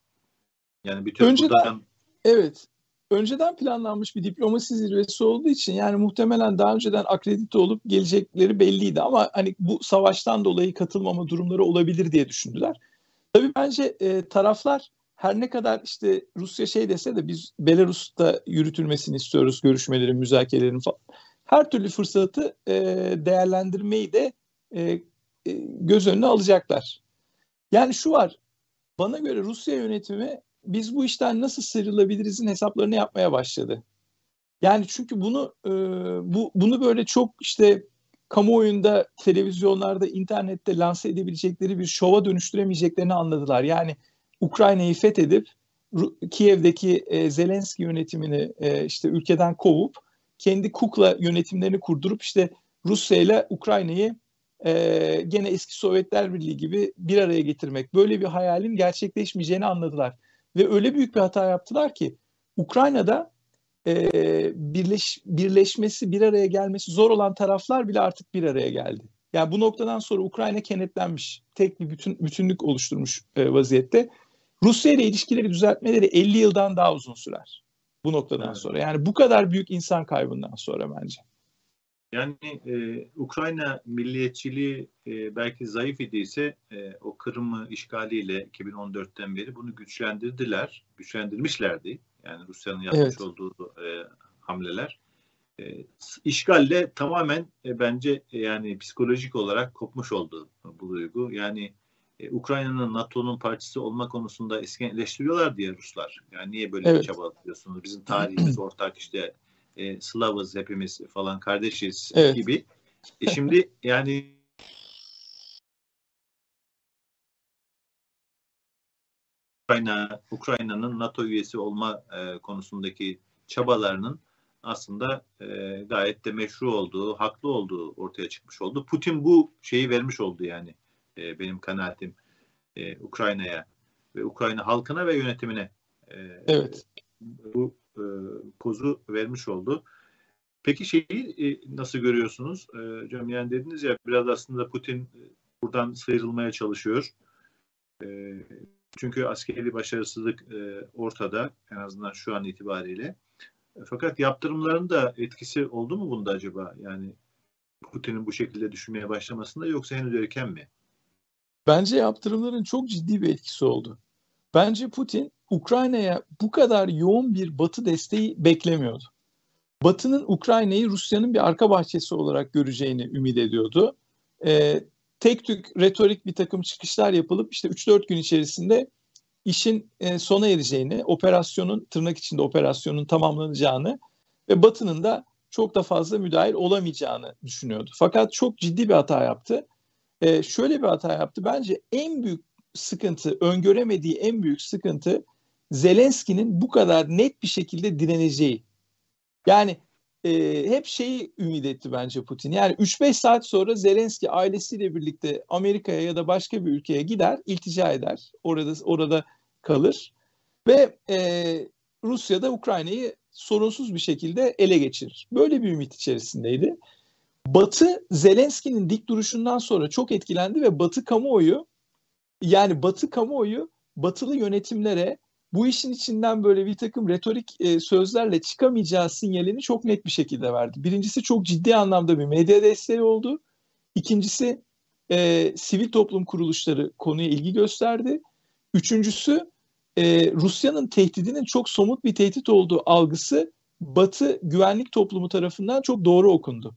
Yani bütün Önceden, buradan... Evet. Önceden planlanmış bir diplomasi zirvesi olduğu için yani muhtemelen daha önceden akredite olup gelecekleri belliydi ama hani bu savaştan dolayı katılmama durumları olabilir diye düşündüler. Tabii bence e, taraflar her ne kadar işte Rusya şey dese de biz Belarus'ta yürütülmesini istiyoruz, görüşmelerin, müzakerelerin falan. Her türlü fırsatı e, değerlendirmeyi de e, e, göz önüne alacaklar. Yani şu var, bana göre Rusya yönetimi biz bu işten nasıl sıyrılabiliriz'in hesaplarını yapmaya başladı. Yani çünkü bunu e, bu bunu böyle çok işte kamuoyunda, televizyonlarda, internette lanse edebilecekleri bir şova dönüştüremeyeceklerini anladılar. Yani Ukrayna'yı fethedip Kiev'deki e, Zelenski yönetimini e, işte ülkeden kovup kendi kukla yönetimlerini kurdurup işte Rusya ile Ukrayna'yı e, gene eski Sovyetler Birliği gibi bir araya getirmek. Böyle bir hayalin gerçekleşmeyeceğini anladılar. Ve öyle büyük bir hata yaptılar ki Ukrayna'da e, birleş, birleşmesi, bir araya gelmesi zor olan taraflar bile artık bir araya geldi. Yani bu noktadan sonra Ukrayna kenetlenmiş, tek bir bütün, bütünlük oluşturmuş e, vaziyette. Rusya ile ilişkileri düzeltmeleri elli yıldan daha uzun sürer bu noktadan evet. sonra. Yani bu kadar büyük insan kaybından sonra bence. Yani e, Ukrayna milliyetçiliği e, belki zayıf idiyse e, o Kırım'ı işgaliyle iki bin on dörtten beri bunu güçlendirdiler, güçlendirmişlerdi. Yani Rusya'nın yapmış evet. olduğu e, hamleler. E, işgalle tamamen e, bence e, yani psikolojik olarak kopmuş oldu bu duygu. Yani e, Ukrayna'nın NATO'nun parçası olma konusunda eskiden eleştiriyorlar diye Ruslar. Yani niye böyle evet. bir çaba atıyorsunuz? Bizim tarihimiz ortak işte e, Slavız hepimiz falan kardeşiz evet. gibi. E, şimdi yani Ukrayna, Ukrayna'nın NATO üyesi olma e, konusundaki çabalarının aslında e, gayet de meşru olduğu, haklı olduğu ortaya çıkmış oldu. Putin bu şeyi vermiş oldu yani e, benim kanaatim e, Ukrayna'ya ve Ukrayna halkına ve yönetimine e, evet. bu e, pozu vermiş oldu. Peki şeyi e, nasıl görüyorsunuz? E, Cem, yani dediniz ya biraz aslında Putin buradan sıyrılmaya çalışıyor. E, çünkü askeri başarısızlık e, ortada en azından şu an itibariyle. Fakat yaptırımların da etkisi oldu mu bunda acaba? Yani Putin'in bu şekilde düşünmeye başlamasında yoksa henüz erken mi? Bence yaptırımların çok ciddi bir etkisi oldu. Bence Putin Ukrayna'ya bu kadar yoğun bir Batı desteği beklemiyordu. Batı'nın Ukrayna'yı Rusya'nın bir arka bahçesi olarak göreceğini ümit ediyordu. Ee, tek tük retorik bir takım çıkışlar yapılıp işte üç dört gün içerisinde işin sona ereceğini, operasyonun, tırnak içinde operasyonun tamamlanacağını ve Batı'nın da çok da fazla müdahil olamayacağını düşünüyordu. Fakat çok ciddi bir hata yaptı. E, şöyle bir hata yaptı. Bence en büyük sıkıntı, öngöremediği en büyük sıkıntı Zelenski'nin bu kadar net bir şekilde direneceği. Yani e, hep şeyi ümit etti bence Putin. Yani üç beş saat sonra Zelenski ailesiyle birlikte Amerika'ya ya da başka bir ülkeye gider, iltica eder. Orada orada kalır ve e, Rusya da Ukrayna'yı sorunsuz bir şekilde ele geçirir. Böyle bir ümit içerisindeydi. Batı Zelenski'nin dik duruşundan sonra çok etkilendi ve Batı kamuoyu yani Batı kamuoyu Batılı yönetimlere bu işin içinden böyle bir takım retorik e, sözlerle çıkamayacağı sinyalini çok net bir şekilde verdi. Birincisi çok ciddi anlamda bir medya desteği oldu. İkincisi e, sivil toplum kuruluşları konuya ilgi gösterdi. Üçüncüsü Ee, Rusya'nın tehdidinin çok somut bir tehdit olduğu algısı Batı güvenlik toplumu tarafından çok doğru okundu.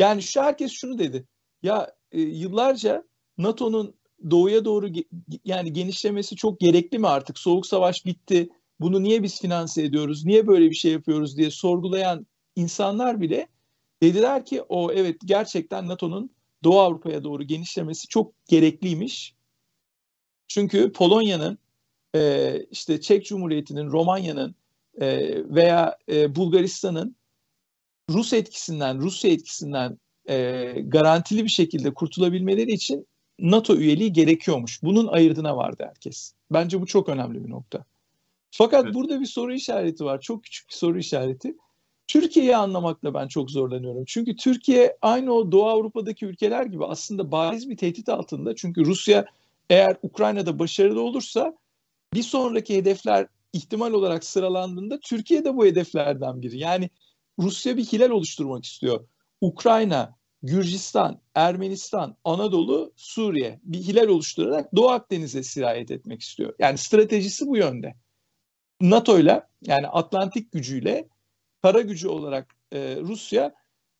Yani şu herkes şunu dedi. Ya e, yıllarca NATO'nun doğuya doğru ge- yani genişlemesi çok gerekli mi artık? Soğuk savaş bitti. Bunu niye biz finanse ediyoruz? Niye böyle bir şey yapıyoruz diye sorgulayan insanlar bile dediler ki o evet gerçekten NATO'nun Doğu Avrupa'ya doğru genişlemesi çok gerekliymiş. Çünkü Polonya'nın Ee, işte Çek Cumhuriyeti'nin, Romanya'nın e, veya e, Bulgaristan'ın Rus etkisinden, Rusya etkisinden e, garantili bir şekilde kurtulabilmeleri için NATO üyeliği gerekiyormuş. Bunun ayırdına vardı herkes. Bence bu çok önemli bir nokta. Fakat evet. burada bir soru işareti var. Çok küçük bir soru işareti. Türkiye'yi anlamakla ben çok zorlanıyorum. Çünkü Türkiye aynı o Doğu Avrupa'daki ülkeler gibi aslında bariz bir tehdit altında. Çünkü Rusya eğer Ukrayna'da başarılı olursa bir sonraki hedefler ihtimal olarak sıralandığında Türkiye de bu hedeflerden biri. Yani Rusya bir hilal oluşturmak istiyor. Ukrayna, Gürcistan, Ermenistan, Anadolu, Suriye bir hilal oluşturarak Doğu Akdeniz'e sirayet etmek istiyor. Yani stratejisi bu yönde. NATO'yla yani Atlantik gücüyle kara gücü olarak e, Rusya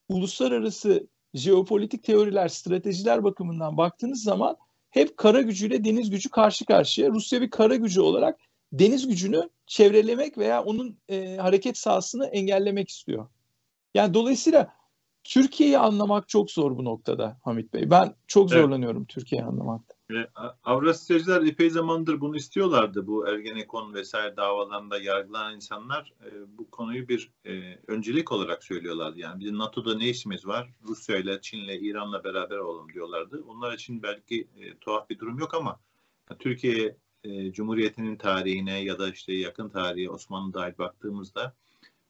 uluslararası jeopolitik teoriler, stratejiler bakımından baktığınız zaman hep kara gücüyle deniz gücü karşı karşıya. Rusya bir kara gücü olarak deniz gücünü çevrelemek veya onun e, hareket sahasını engellemek istiyor. Yani dolayısıyla Türkiye'yi anlamak çok zor bu noktada Hamit Bey. Ben çok zorlanıyorum evet. Türkiye'yi anlamakta. Avrasyacılar epey zamandır bunu istiyorlardı. Bu Ergenekon vesaire davalarında yargılanan insanlar e, bu konuyu bir e, öncelik olarak söylüyorlardı. Yani bizim NATO'da ne işimiz var? Rusya'yla, Çin'le, İran'la beraber olalım diyorlardı. Onlar için belki e, tuhaf bir durum yok ama yani Türkiye e, Cumhuriyeti'nin tarihine ya da işte yakın tarihe Osmanlı dahil baktığımızda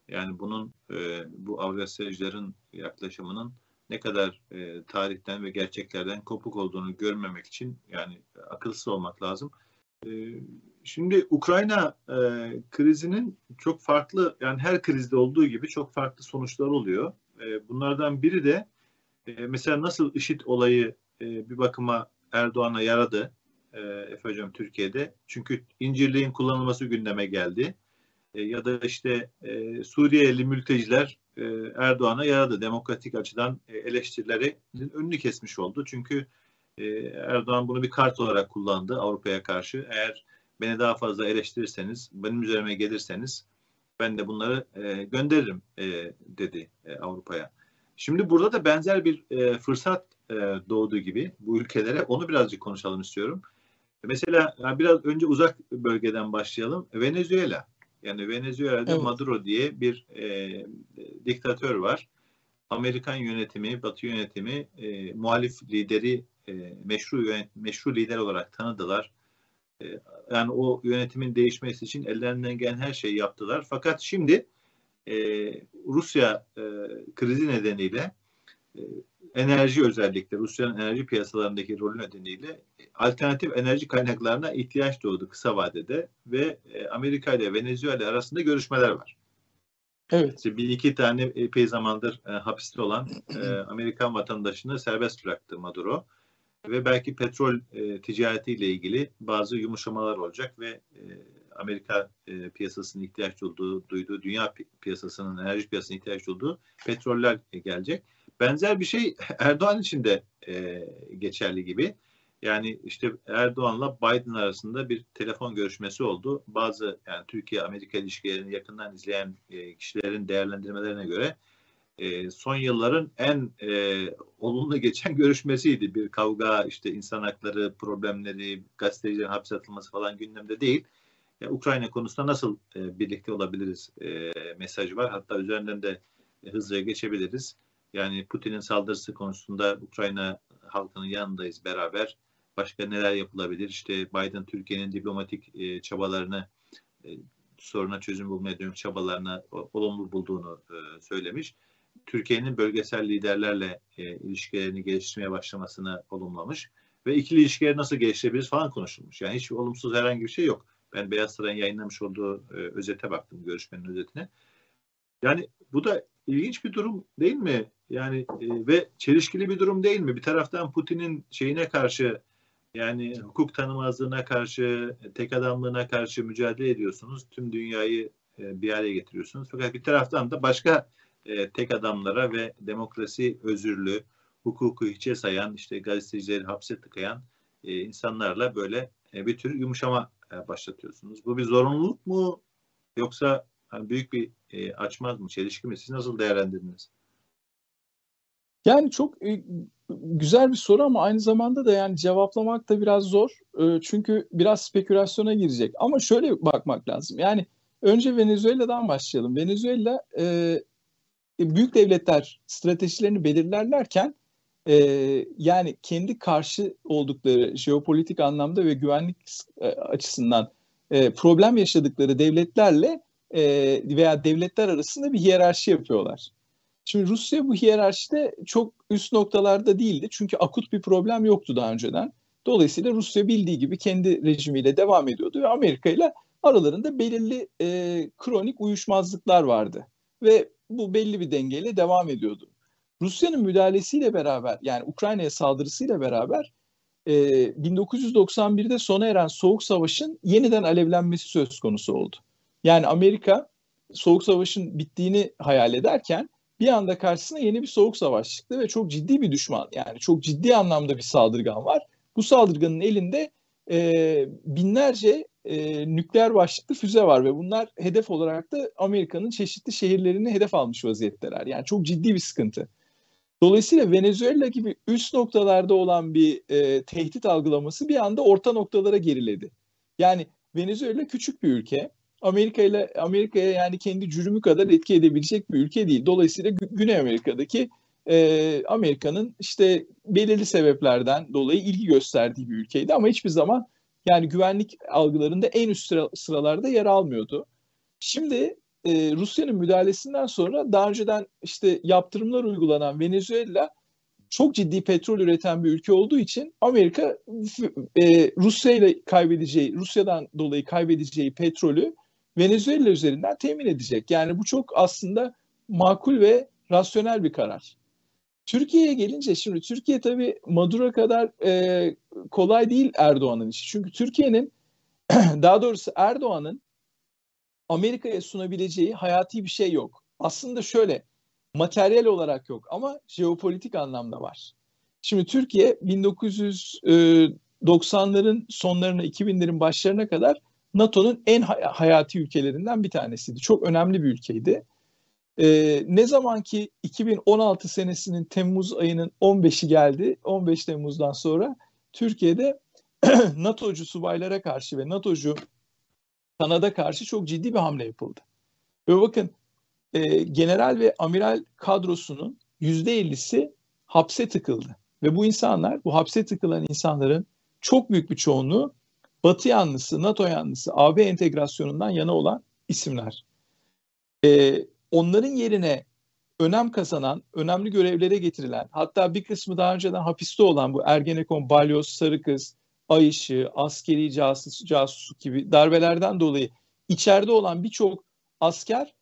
yani bunun e, bu Avrasyacıların yaklaşımının ne kadar e, tarihten ve gerçeklerden kopuk olduğunu görmemek için yani akılsız olmak lazım. E, şimdi Ukrayna e, krizinin çok farklı, yani her krizde olduğu gibi çok farklı sonuçlar oluyor. E, bunlardan biri de e, mesela nasıl IŞİD olayı e, bir bakıma Erdoğan'a yaradı e, Efe Hocam Türkiye'de. Çünkü incirliğin kullanılması gündeme geldi. E, ya da işte e, Suriyeli mülteciler Erdoğan'a yaradı. Demokratik açıdan eleştirilerin önünü kesmiş oldu. Çünkü Erdoğan bunu bir kart olarak kullandı Avrupa'ya karşı. Eğer beni daha fazla eleştirirseniz, benim üzerime gelirseniz ben de bunları gönderirim dedi Avrupa'ya. Şimdi burada da benzer bir fırsat doğduğu gibi bu ülkelere. Onu birazcık konuşalım istiyorum. Mesela biraz önce uzak bölgeden başlayalım. Venezuela. Yani Venezuela'da evet. Maduro diye bir e, diktatör var. Amerikan yönetimi, Batı yönetimi e, muhalif lideri e, meşru yönet, meşru lider olarak tanıdılar. E, yani o yönetimin değişmesi için ellerinden gelen her şeyi yaptılar. Fakat şimdi e, Rusya e, krizi nedeniyle e, enerji özellikle Rusya'nın enerji piyasalarındaki rolü nedeniyle alternatif enerji kaynaklarına ihtiyaç doğdu kısa vadede ve Amerika ile Venezuela arasında görüşmeler var. Evet. İşte bir iki tane epey zamandır e, hapiste olan e, Amerikan vatandaşını serbest bıraktı Maduro ve belki petrol e, ticaretiyle ilgili bazı yumuşamalar olacak ve e, Amerika e, piyasasının ihtiyaç olduğu, duyduğu dünya piyasasının enerji piyasasının ihtiyaç olduğu petroller e, gelecek. Benzer bir şey Erdoğan için de e, geçerli gibi. Yani işte Erdoğan'la Biden arasında bir telefon görüşmesi oldu. Bazı yani Türkiye-Amerika ilişkilerini yakından izleyen e, kişilerin değerlendirmelerine göre e, son yılların en e, olumlu geçen görüşmesiydi. Bir kavga, işte insan hakları problemleri, gazetecilerin hapse atılması falan gündemde değil. Yani Ukrayna konusunda nasıl e, birlikte olabiliriz e, mesajı var. Hatta üzerinden de e, hızlıca geçebiliriz. Yani Putin'in saldırısı konusunda Ukrayna halkının yanındayız beraber. Başka neler yapılabilir? İşte Biden Türkiye'nin diplomatik e, çabalarını, e, soruna çözüm bulmaya dönük çabalarına o, olumlu bulduğunu e, söylemiş. Türkiye'nin bölgesel liderlerle e, ilişkilerini geliştirmeye başlamasını olumlamış. Ve ikili ilişkileri nasıl geliştirebiliriz falan konuşulmuş. Yani hiç olumsuz herhangi bir şey yok. Ben Beyaz Saray'ın yayınlamış olduğu e, özete baktım, görüşmenin özetine. Yani bu da İlginç bir durum değil mi? Yani e, ve çelişkili bir durum değil mi? Bir taraftan Putin'in şeyine karşı yani hukuk tanımazlığına karşı, tek adamlığına karşı mücadele ediyorsunuz. Tüm dünyayı e, bir araya getiriyorsunuz. Fakat bir taraftan da başka e, tek adamlara ve demokrasi özürlü, hukuku hiçe sayan, işte gazetecileri hapse tıkayan e, insanlarla böyle e, bir tür yumuşama e, başlatıyorsunuz. Bu bir zorunluluk mu? Yoksa yani büyük bir e, açmaz mı, çelişki mi? Siz nasıl değerlendirdiniz? Yani çok e, güzel bir soru ama aynı zamanda da yani cevaplamak da biraz zor. E, çünkü biraz spekülasyona girecek. Ama şöyle bakmak lazım. Yani önce Venezuela'dan başlayalım. Venezuela e, büyük devletler stratejilerini belirlerlerken e, yani kendi karşı oldukları jeopolitik anlamda ve güvenlik e, açısından e, problem yaşadıkları devletlerle veya devletler arasında bir hiyerarşi yapıyorlar. Şimdi Rusya bu hiyerarşide çok üst noktalarda değildi. Çünkü akut bir problem yoktu daha önceden. Dolayısıyla Rusya bildiği gibi kendi rejimiyle devam ediyordu ve Amerika ile aralarında belirli e, kronik uyuşmazlıklar vardı. Ve bu belli bir dengeyle devam ediyordu. Rusya'nın müdahalesiyle beraber, yani Ukrayna'ya saldırısıyla beraber e, bin dokuz yüz doksan birde sona eren Soğuk Savaş'ın yeniden alevlenmesi söz konusu oldu. Yani Amerika Soğuk Savaş'ın bittiğini hayal ederken bir anda karşısına yeni bir Soğuk Savaş çıktı ve çok ciddi bir düşman, yani çok ciddi anlamda bir saldırgan var. Bu saldırganın elinde e, binlerce e, nükleer başlıklı füze var ve bunlar hedef olarak da Amerika'nın çeşitli şehirlerini hedef almış vaziyetteler. Yani çok ciddi bir sıkıntı. Dolayısıyla Venezuela gibi üst noktalarda olan bir e, tehdit algılaması bir anda orta noktalara geriledi. Yani Venezuela küçük bir ülke. Amerika ile Amerika'ya yani kendi cürümü kadar etki edebilecek bir ülke değil. Dolayısıyla Gü- Güney Amerika'daki e, Amerika'nın işte belirli sebeplerden dolayı ilgi gösterdiği bir ülkeydi ama hiçbir zaman yani güvenlik algılarında en üst sıra, sıralarda yer almıyordu. Şimdi e, Rusya'nın müdahalesinden sonra daha önceden işte yaptırımlar uygulanan Venezuela çok ciddi petrol üreten bir ülke olduğu için Amerika e, Rusya ile kaybedeceği, Rusya'dan dolayı kaybedeceği petrolü Venezuela üzerinden temin edecek. Yani bu çok aslında makul ve rasyonel bir karar. Türkiye'ye gelince şimdi Türkiye tabii Maduro kadar e, kolay değil Erdoğan'ın işi. Çünkü Türkiye'nin daha doğrusu Erdoğan'ın Amerika'ya sunabileceği hayati bir şey yok. Aslında şöyle materyal olarak yok ama jeopolitik anlamda var. Şimdi Türkiye bin dokuz yüz doksanların sonlarına iki binlerin başlarına kadar NATO'nun en hayati ülkelerinden bir tanesiydi. Çok önemli bir ülkeydi. Ee, ne zaman ki iki bin on altı senesinin Temmuz ayının on beşi geldi, on beş Temmuz'dan sonra Türkiye'de NATO'cu subaylara karşı ve NATO'cu Kanada karşı çok ciddi bir hamle yapıldı. Ve bakın e, general ve amiral kadrosunun yüzde ellisi hapse tıkıldı. Ve bu insanlar, bu hapse tıkılan insanların çok büyük bir çoğunluğu Batı yanlısı, NATO yanlısı, A B entegrasyonundan yana olan isimler. E, onların yerine önem kazanan, önemli görevlere getirilen, hatta bir kısmı daha önceden hapiste olan bu Ergenekon, Balyoz, Sarıkız, Ayışı, askeri casus, casusluk gibi darbelerden dolayı içeride olan birçok asker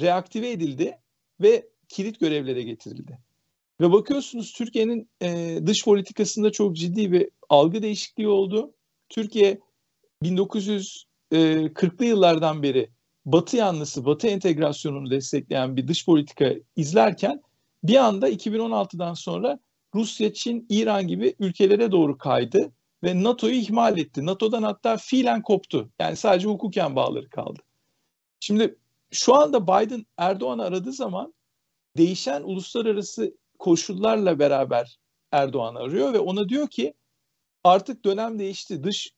reaktive edildi ve kilit görevlere getirildi. Ve bakıyorsunuz Türkiye'nin e, dış politikasında çok ciddi bir algı değişikliği oldu. Türkiye bin dokuz yüz kırklı yıllardan beri Batı yanlısı, Batı entegrasyonunu destekleyen bir dış politika izlerken bir anda iki bin on altıdan sonra Rusya, Çin, İran gibi ülkelere doğru kaydı. Ve NATO'yu ihmal etti. NATO'dan hatta fiilen koptu. Yani sadece hukuken bağları kaldı. Şimdi şu anda Biden Erdoğan'ı aradığı zaman değişen uluslararası koşullarla beraber Erdoğan'ı arıyor ve ona diyor ki artık dönem değişti. Dış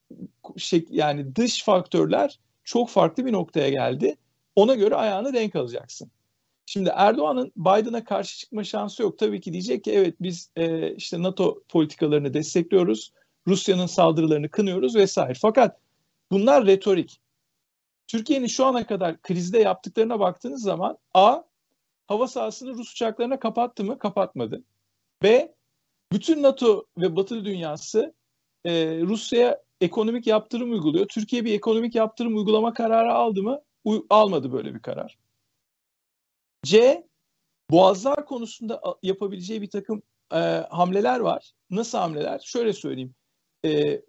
şey, yani dış faktörler çok farklı bir noktaya geldi. Ona göre ayağını denk alacaksın. Şimdi Erdoğan'ın Biden'a karşı çıkma şansı yok. Tabii ki diyecek ki evet biz e, işte NATO politikalarını destekliyoruz. Rusya'nın saldırılarını kınıyoruz vesaire. Fakat bunlar retorik. Türkiye'nin şu ana kadar krizde yaptıklarına baktığınız zaman A. Hava sahasını Rus uçaklarına kapattı mı? Kapatmadı. B. Bütün NATO ve Batı dünyası e, Rusya'ya ekonomik yaptırım uyguluyor. Türkiye bir ekonomik yaptırım uygulama kararı aldı mı? U- almadı böyle bir karar. C. Boğazlar konusunda yapabileceği bir takım e, hamleler var. Nasıl hamleler? Şöyle söyleyeyim.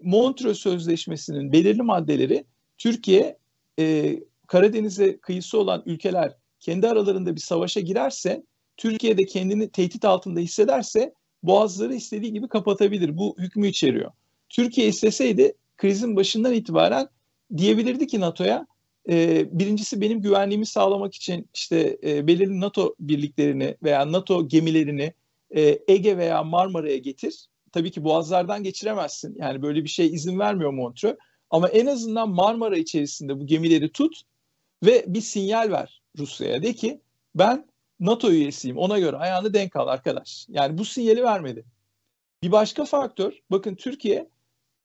Montreux Sözleşmesi'nin belirli maddeleri Türkiye, e, Karadeniz'e kıyısı olan ülkeler kendi aralarında bir savaşa girerse, Türkiye de kendini tehdit altında hissederse boğazları istediği gibi kapatabilir. Bu hükmü içeriyor. Türkiye isteseydi krizin başından itibaren diyebilirdi ki NATO'ya, e, birincisi benim güvenliğimi sağlamak için işte e, belirli NATO birliklerini veya NATO gemilerini e, Ege veya Marmara'ya getir. Tabii ki boğazlardan geçiremezsin. Yani böyle bir şey izin vermiyor Montreux. Ama en azından Marmara içerisinde bu gemileri tut ve bir sinyal ver Rusya'ya. De ki ben NATO üyesiyim. Ona göre ayağını denk al arkadaş. Yani bu sinyali vermedi. Bir başka faktör. Bakın Türkiye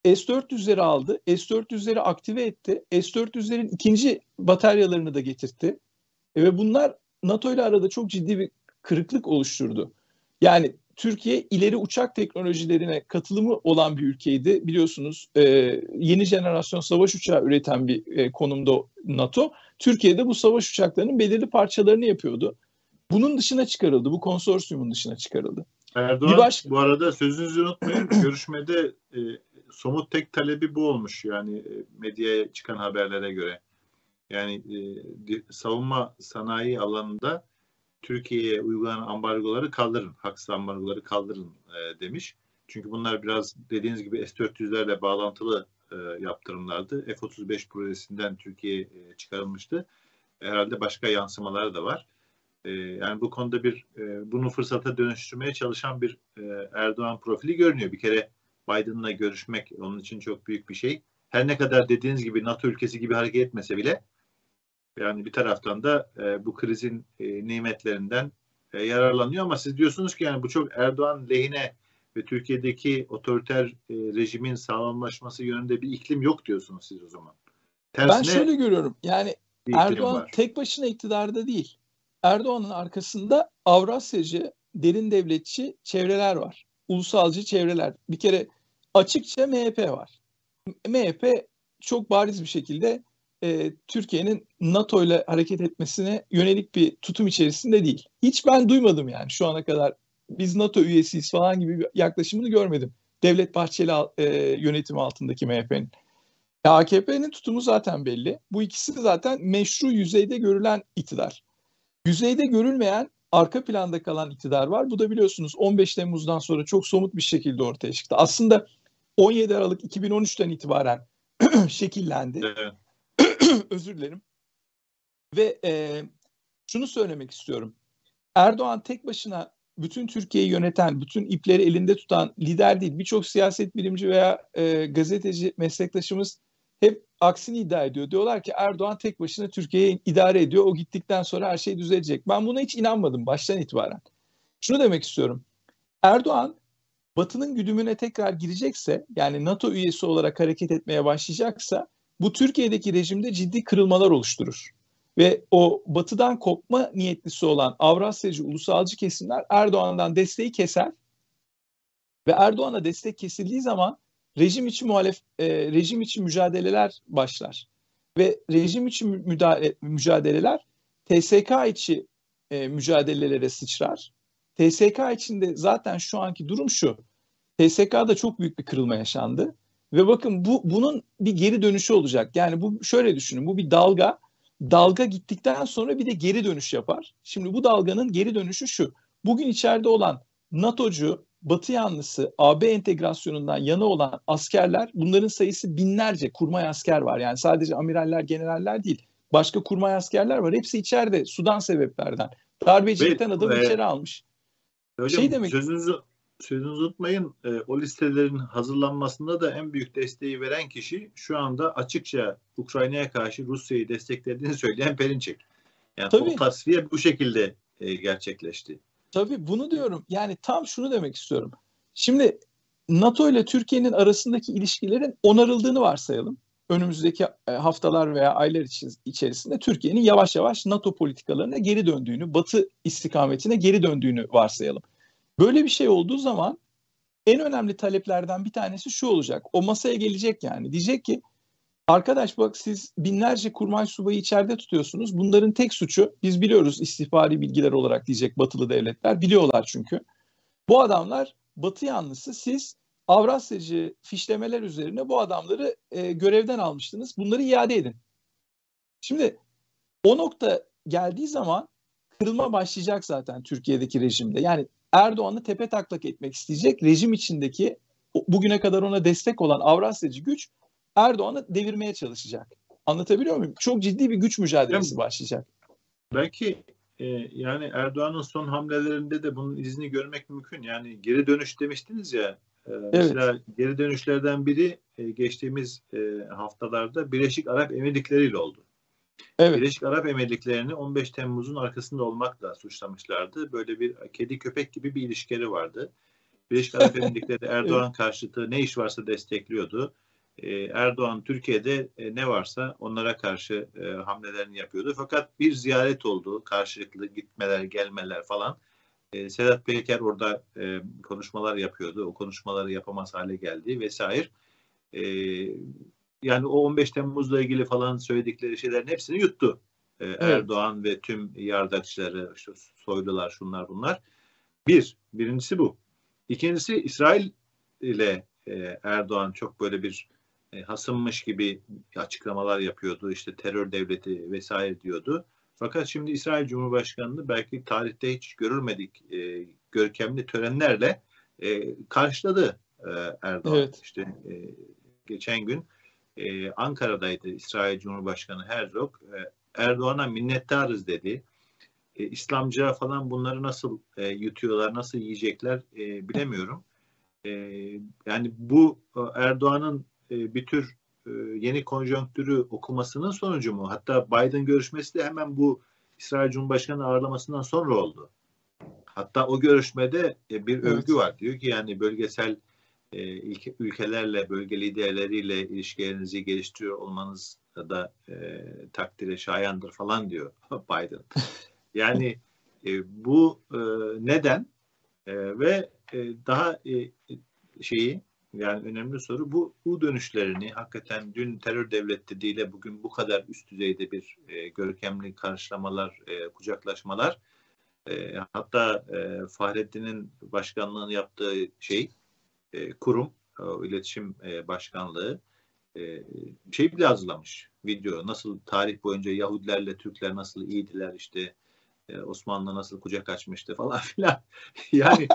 S dört yüzleri aldı. S dört yüzleri aktive etti. S dört yüzlerin ikinci bataryalarını da getirtti. Ve bunlar NATO ile arada çok ciddi bir kırıklık oluşturdu. Yani Türkiye ileri uçak teknolojilerine katılımı olan bir ülkeydi. Biliyorsunuz e, yeni jenerasyon savaş uçağı üreten bir e, konumda NATO. Türkiye'de bu savaş uçaklarının belirli parçalarını yapıyordu. Bunun dışına çıkarıldı. Bu konsorsiyumun dışına çıkarıldı. Erdoğan başka... bu arada sözünüzü unutmayın. Görüşmede e, somut tek talebi bu olmuş. Yani e, medyaya çıkan haberlere göre. Yani e, savunma sanayi alanında Türkiye'ye uygulanan ambargoları kaldırın, haksız ambargoları kaldırın e, demiş. Çünkü bunlar biraz dediğiniz gibi S dört yüzlerle bağlantılı e, yaptırımlardı. F otuz beş projesinden Türkiye e, çıkarılmıştı. Herhalde başka yansımaları da var. Yani bu konuda bir bunu fırsata dönüştürmeye çalışan bir Erdoğan profili görünüyor. Bir kere Biden'la görüşmek onun için çok büyük bir şey. Her ne kadar dediğiniz gibi NATO ülkesi gibi hareket etmese bile yani bir taraftan da bu krizin nimetlerinden yararlanıyor. Ama siz diyorsunuz ki yani bu çok Erdoğan lehine ve Türkiye'deki otoriter rejimin sağlamlaşması yönünde bir iklim yok diyorsunuz siz o zaman. Tersine, ben şöyle görüyorum. Yani Erdoğan var. Tek başına iktidarda değil. Erdoğan'ın arkasında Avrasyacı, derin devletçi çevreler var. Ulusalcı çevreler. Bir kere açıkça M H P var. M H P çok bariz bir şekilde e, Türkiye'nin NATO ile hareket etmesine yönelik bir tutum içerisinde değil. Hiç ben duymadım yani şu ana kadar. Biz NATO üyesiyiz falan gibi bir yaklaşımını görmedim. Devlet Bahçeli e, yönetimi altındaki M H P'nin. A K P'nin tutumu zaten belli. Bu ikisi zaten meşru yüzeyde görülen iktidar. Yüzeyde görülmeyen, arka planda kalan iktidar var. Bu da biliyorsunuz on beş Temmuz'dan sonra çok somut bir şekilde ortaya çıktı. Aslında on yedi Aralık iki bin on üç'ten itibaren şekillendi. Evet. Özür dilerim. Ve e, şunu söylemek istiyorum. Erdoğan tek başına bütün Türkiye'yi yöneten, bütün ipleri elinde tutan lider değil. Birçok siyaset bilimci veya e, gazeteci meslektaşımız hep aksini iddia ediyor. Diyorlar ki Erdoğan tek başına Türkiye'yi idare ediyor. O gittikten sonra her şey düzelecek. Ben buna hiç inanmadım baştan itibaren. Şunu demek istiyorum. Erdoğan Batı'nın güdümüne tekrar girecekse, yani NATO üyesi olarak hareket etmeye başlayacaksa bu Türkiye'deki rejimde ciddi kırılmalar oluşturur. Ve o Batı'dan kopma niyetlisi olan Avrasyacı, ulusalcı kesimler Erdoğan'dan desteği keser. Ve Erdoğan'a destek kesildiği zaman rejim içi muhalef, e, rejim içi mücadeleler başlar. Ve rejim içi müdahale, mücadeleler T S K içi e, mücadelelere sıçrar. T S K içinde zaten şu anki durum şu. T S K'da çok büyük bir kırılma yaşandı. Ve bakın bu bunun bir geri dönüşü olacak. Yani bu şöyle düşünün, bu bir dalga. Dalga gittikten sonra bir de geri dönüş yapar. Şimdi bu dalganın geri dönüşü şu. Bugün içeride olan NATO'cu, Batı yanlısı, A B entegrasyonundan yana olan askerler, bunların sayısı binlerce kurmay asker var. Yani sadece amiraller, generaller değil. Başka kurmay askerler var. Hepsi içeride Sudan sebeplerden. Darbecilikten adamı e, içeri almış. Hocam, şey demek, sözünüzü, sözünüzü unutmayın. E, o listelerin hazırlanmasında da en büyük desteği veren kişi şu anda açıkça Ukrayna'ya karşı Rusya'yı desteklediğini söyleyen Perinçek. Yani tabii, o tasfiye bu şekilde e, gerçekleşti. Tabii bunu diyorum. Yani tam şunu demek istiyorum. Şimdi NATO ile Türkiye'nin arasındaki ilişkilerin onarıldığını varsayalım. Önümüzdeki haftalar veya aylar içerisinde Türkiye'nin yavaş yavaş NATO politikalarına geri döndüğünü, Batı istikametine geri döndüğünü varsayalım. Böyle bir şey olduğu zaman en önemli taleplerden bir tanesi şu olacak. O masaya gelecek yani. Diyecek ki arkadaş bak siz binlerce kurmay subayı içeride tutuyorsunuz. Bunların tek suçu biz biliyoruz istihbari bilgiler olarak diyecek batılı devletler. Biliyorlar çünkü. Bu adamlar Batı yanlısı, siz Avrasyacı fişlemeler üzerine bu adamları e, görevden almıştınız. Bunları iade edin. Şimdi o nokta geldiği zaman kırılma başlayacak zaten Türkiye'deki rejimde. Yani Erdoğan'ı tepe taklak etmek isteyecek rejim içindeki bugüne kadar ona destek olan Avrasyacı güç Erdoğan'ı devirmeye çalışacak. Anlatabiliyor muyum? Çok ciddi bir güç mücadelesi başlayacak. Belki e, yani Erdoğan'ın son hamlelerinde de bunun izini görmek mümkün. Yani geri dönüş demiştiniz ya. E, mesela evet. Geri dönüşlerden biri e, geçtiğimiz e, haftalarda Birleşik Arap Emirlikleri ile oldu. Evet. Birleşik Arap Emirlikleri'ni on beş Temmuz'un arkasında olmakla suçlamışlardı. Böyle bir kedi köpek gibi bir ilişkileri vardı. Birleşik Arap Emirlikleri Erdoğan evet. karşıtı ne iş varsa destekliyordu. Erdoğan Türkiye'de ne varsa onlara karşı hamlelerini yapıyordu. Fakat bir ziyaret oldu. Karşılıklı gitmeler, gelmeler falan. Sedat Peker orada konuşmalar yapıyordu. O konuşmaları yapamaz hale geldi vesaire. Yani o on beş Temmuz'la ilgili falan söyledikleri şeylerin hepsini yuttu. Evet. Erdoğan ve tüm yardakçıları, işte soylular, şunlar bunlar. Bir, birincisi bu. İkincisi İsrail ile Erdoğan çok böyle bir hasımmış gibi açıklamalar yapıyordu. İşte terör devleti vesaire diyordu. Fakat şimdi İsrail Cumhurbaşkanı'nı belki tarihte hiç görülmedik e, görkemli törenlerle e, karşıladı e, Erdoğan. Evet. İşte e, geçen gün e, Ankara'daydı İsrail Cumhurbaşkanı Herzog. E, Erdoğan'a minnettarız dedi. e, İslamcı falan bunları nasıl e, yutuyorlar, nasıl yiyecekler e, bilemiyorum. E, yani bu Erdoğan'ın e, bir tür e, yeni konjonktürü okumasının sonucu mu? Hatta Biden görüşmesi de hemen bu İsrail Cumhurbaşkanı ağırlamasından sonra oldu. Hatta o görüşmede e, bir övgü var. Diyor ki yani bölgesel e, ülkelerle, bölge liderleriyle ilişkilerinizi geliştiriyor olmanız da e, takdire şayandır falan diyor Biden. Yani e, bu e, neden e, ve e, daha e, şeyi yani önemli soru bu U dönüşlerini hakikaten dün terör devleti değil bugün bu kadar üst düzeyde bir e, görkemli karşılamalar, e, kucaklaşmalar e, hatta e, Fahrettin'in başkanlığını yaptığı şey e, kurum, e, iletişim e, başkanlığı şey bile hazırlamış video. Nasıl tarih boyunca Yahudilerle Türkler nasıl iyiydiler işte Osmanlı nasıl kucak açmıştı falan filan. Yani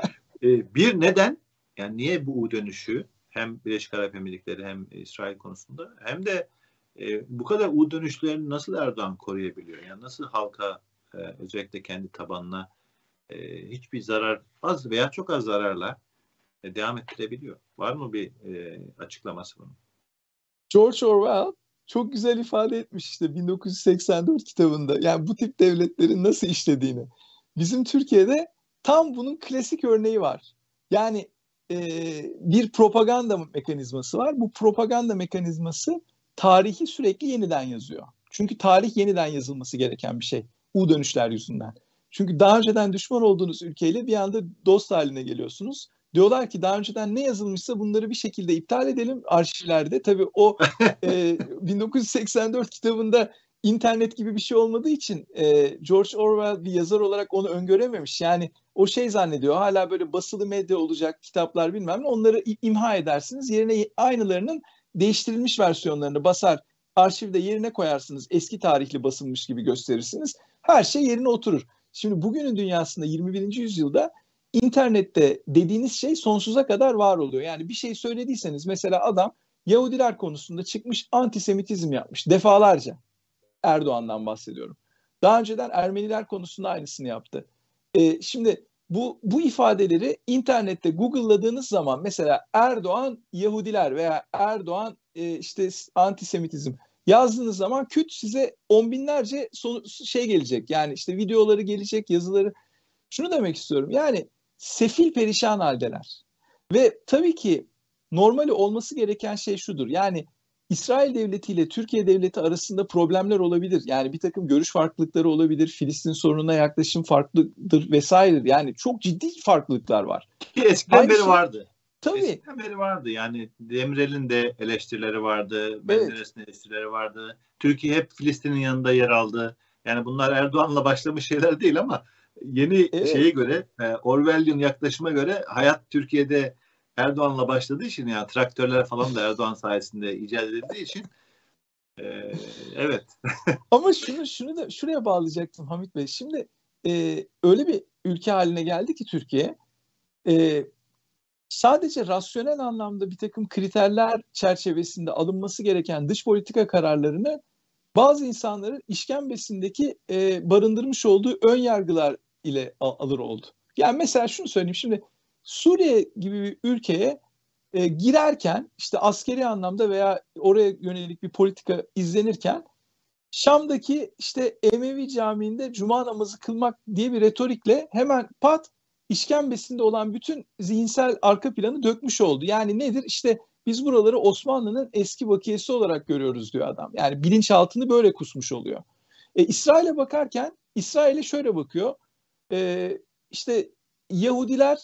bir neden yani niye bu dönüşü hem Birleşik Arap Emirlikleri hem İsrail konusunda hem de bu kadar U dönüşlerini nasıl Erdoğan koruyabiliyor? Yani nasıl halka özellikle kendi tabanına hiçbir zarar az veya çok az zararla devam ettirebiliyor. Var mı bir açıklaması bunun? George Orwell çok güzel ifade etmiş işte bin dokuz yüz seksen dört kitabında. Yani bu tip devletlerin nasıl işlediğini. Bizim Türkiye'de tam bunun klasik örneği var. Yani e, bir propaganda mekanizması var. Bu propaganda mekanizması tarihi sürekli yeniden yazıyor. Çünkü tarih yeniden yazılması gereken bir şey. U dönüşler yüzünden. Çünkü daha önceden düşman olduğunuz ülkeyle bir anda dost haline geliyorsunuz. Diyorlar ki daha önceden ne yazılmışsa bunları bir şekilde iptal edelim arşivlerde. Tabii o e, bin dokuz yüz seksen dört kitabında internet gibi bir şey olmadığı için e, George Orwell bir yazar olarak onu öngörememiş. Yani o şey zannediyor hala böyle basılı medya olacak kitaplar bilmem ne onları imha edersiniz. Yerine aynılarının değiştirilmiş versiyonlarını basar arşivde yerine koyarsınız eski tarihli basılmış gibi gösterirsiniz. Her şey yerine oturur. Şimdi bugünün dünyasında yirmi birinci yüzyılda İnternette dediğiniz şey sonsuza kadar var oluyor. Yani bir şey söylediyseniz mesela adam Yahudiler konusunda çıkmış antisemitizm yapmış defalarca. Erdoğan'dan bahsediyorum. Daha önceden Ermeniler konusunda aynısını yaptı. Ee, şimdi bu, bu ifadeleri internette Google'ladığınız zaman mesela Erdoğan Yahudiler veya Erdoğan e, işte antisemitizm yazdığınız zaman küt size on binlerce son, şey gelecek. Yani işte videoları gelecek, yazıları. Şunu demek istiyorum yani sefil perişan haldeler ve tabii ki normali olması gereken şey şudur yani İsrail devleti ile Türkiye devleti arasında problemler olabilir yani bir takım görüş farklılıkları olabilir Filistin sorununa yaklaşım farklıdır vesaire yani çok ciddi farklılıklar var. Eskiden Aynı beri şey, vardı. Tabii. Eskiden beri vardı yani Demirel'in de eleştirileri vardı, Menderes'in evet. eleştirileri vardı. Türkiye hep Filistin'in yanında yer aldı yani bunlar Erdoğan'la başlamış şeyler değil ama. Yeni evet. şeye göre, Orwell'in yaklaşıma göre hayat Türkiye'de Erdoğan'la başladığı için, yani traktörler falan da Erdoğan sayesinde icat edildiği için, e, evet. Ama şunu, şunu da şuraya bağlayacaktım Hamit Bey. Şimdi e, öyle bir ülke haline geldi ki Türkiye, e, sadece rasyonel anlamda bir takım kriterler çerçevesinde alınması gereken dış politika kararlarını bazı insanların işkembesindeki e, barındırmış olduğu ön yargılar ile al- alır oldu. Yani mesela şunu söyleyeyim şimdi Suriye gibi bir ülkeye e, girerken işte askeri anlamda veya oraya yönelik bir politika izlenirken Şam'daki işte Emevi Camii'nde cuma namazı kılmak diye bir retorikle hemen pat işkembesinde olan bütün zihinsel arka planı dökmüş oldu. Yani nedir işte biz buraları Osmanlı'nın eski bakiyesi olarak görüyoruz diyor adam. Yani bilinçaltını böyle kusmuş oluyor. E, İsrail'e bakarken İsrail'e şöyle bakıyor. E, işte Yahudiler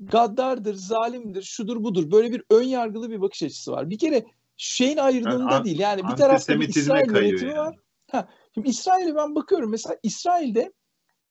gaddardır, zalimdir, şudur budur. Böyle bir ön yargılı bir bakış açısı var. Bir kere şeyin ayrılığında yani, değil. Yani bir tarafta bir İsrail yönetimi yani. Var. Ha, şimdi İsrail'e ben bakıyorum. Mesela İsrail'de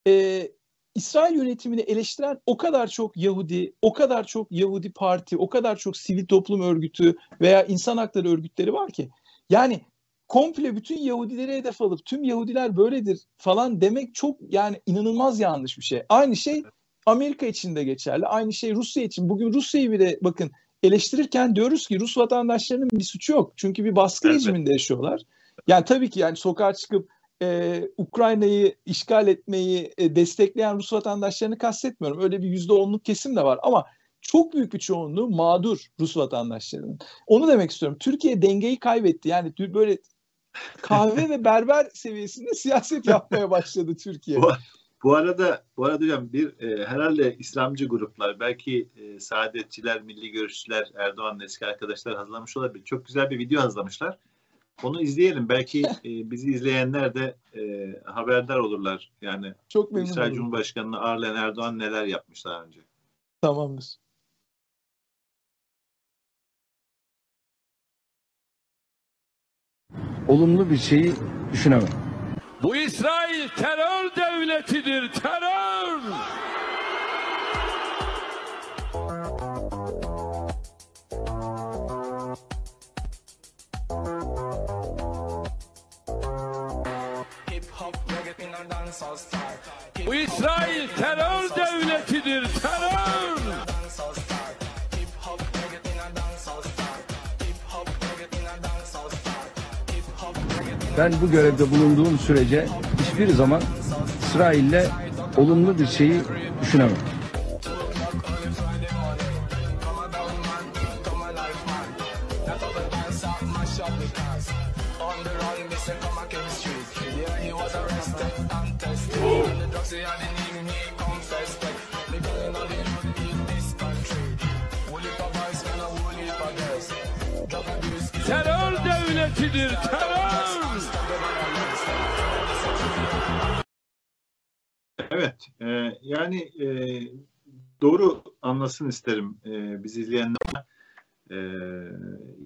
e, İsrail yönetimini eleştiren o kadar çok Yahudi, o kadar çok Yahudi parti, o kadar çok sivil toplum örgütü veya insan hakları örgütleri var ki. Yani komple bütün Yahudileri hedef alıp tüm Yahudiler böyledir falan demek çok yani inanılmaz yanlış bir şey. Aynı şey Amerika için de geçerli. Aynı şey Rusya için. Bugün Rusya'yı bile bakın eleştirirken diyoruz ki Rus vatandaşlarının bir suçu yok. Çünkü bir baskı evet. rejiminde yaşıyorlar. Yani tabii ki yani sokağa çıkıp e, Ukrayna'yı işgal etmeyi e, destekleyen Rus vatandaşlarını kastetmiyorum. Öyle bir yüzde onluk kesim de var ama çok büyük bir çoğunluğu mağdur Rus vatandaşlarının. Onu demek istiyorum. Türkiye dengeyi kaybetti. Yani böyle kahve ve berber seviyesinde siyaset yapmaya başladı Türkiye. Bu, bu arada bu arada hocam bir e, herhalde İslamcı gruplar, belki e, saadetçiler, milli görüşçüler, Erdoğan'ın eski arkadaşlar hazırlamış olabilir. Çok güzel bir video hazırlamışlar. Onu izleyelim. Belki e, bizi izleyenler de e, haberdar olurlar. Yani çok memnun İsrail Cumhurbaşkanı'nı ağırlayan Erdoğan neler yapmış daha önce. Tamamdır. Olumlu bir şeyi düşünemem. Bu İsrail terör devletidir, terör! Bu İsrail terör devletidir, terör! Ben bu görevde bulunduğum sürece hiçbir zaman İsrail'le olumlu bir şeyi düşünemem. Terör devletidir, terör! Evet, e, yani e, doğru anlasın isterim e, bizi izleyenler, e,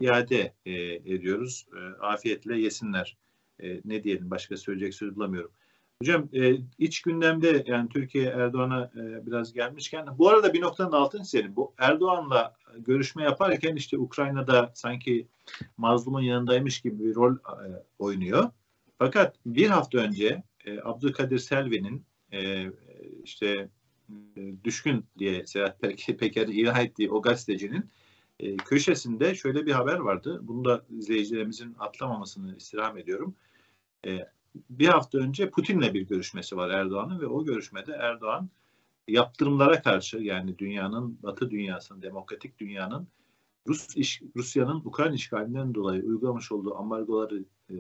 iade e, ediyoruz. E, afiyetle yesinler. E, ne diyelim, başka söyleyecek söz bulamıyorum. Hocam e, iç gündemde, yani Türkiye Erdoğan'a e, biraz gelmişken, bu arada bir noktanın altını çizelim. Bu Erdoğan'la görüşme yaparken işte Ukrayna'da sanki mazlumun yanındaymış gibi bir rol e, oynuyor. Fakat bir hafta önce e, Abdülkadir Selvi'nin Ee, işte düşkün diye Serhat Peker'i ilah ettiği o gazetecinin e, köşesinde şöyle bir haber vardı. Bunu da izleyicilerimizin atlamamasını istirham ediyorum. E, bir hafta önce Putin'le bir görüşmesi var Erdoğan'ın ve o görüşmede Erdoğan yaptırımlara karşı, yani dünyanın, Batı dünyasının, demokratik dünyanın Rus iş, Rusya'nın Ukrayna işgalinden dolayı uygulamış olduğu ambargoları e,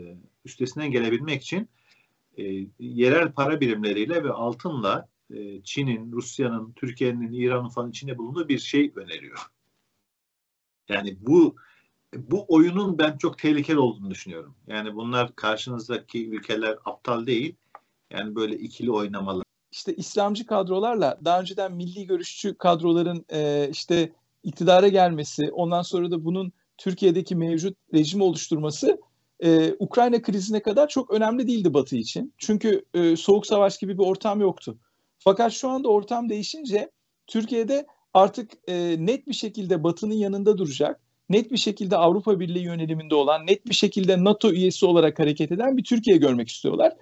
üstesinden gelebilmek için E, yerel para birimleriyle ve altınla e, Çin'in, Rusya'nın, Türkiye'nin, İran'ın falan içinde bulunduğu bir şey öneriyor. Yani bu bu oyunun ben çok tehlikeli olduğunu düşünüyorum. Yani bunlar, karşınızdaki ülkeler aptal değil. Yani böyle ikili oynamalar. İşte İslamcı kadrolarla daha önceden milli görüşçü kadroların e, işte iktidara gelmesi, ondan sonra da bunun Türkiye'deki mevcut rejimi oluşturması Ee, Ukrayna krizine kadar çok önemli değildi Batı için. Çünkü e, soğuk savaş gibi bir ortam yoktu. Fakat şu anda ortam değişince Türkiye'de artık e, net bir şekilde Batı'nın yanında duracak, net bir şekilde Avrupa Birliği yöneliminde olan, net bir şekilde NATO üyesi olarak hareket eden bir Türkiye görmek istiyorlar.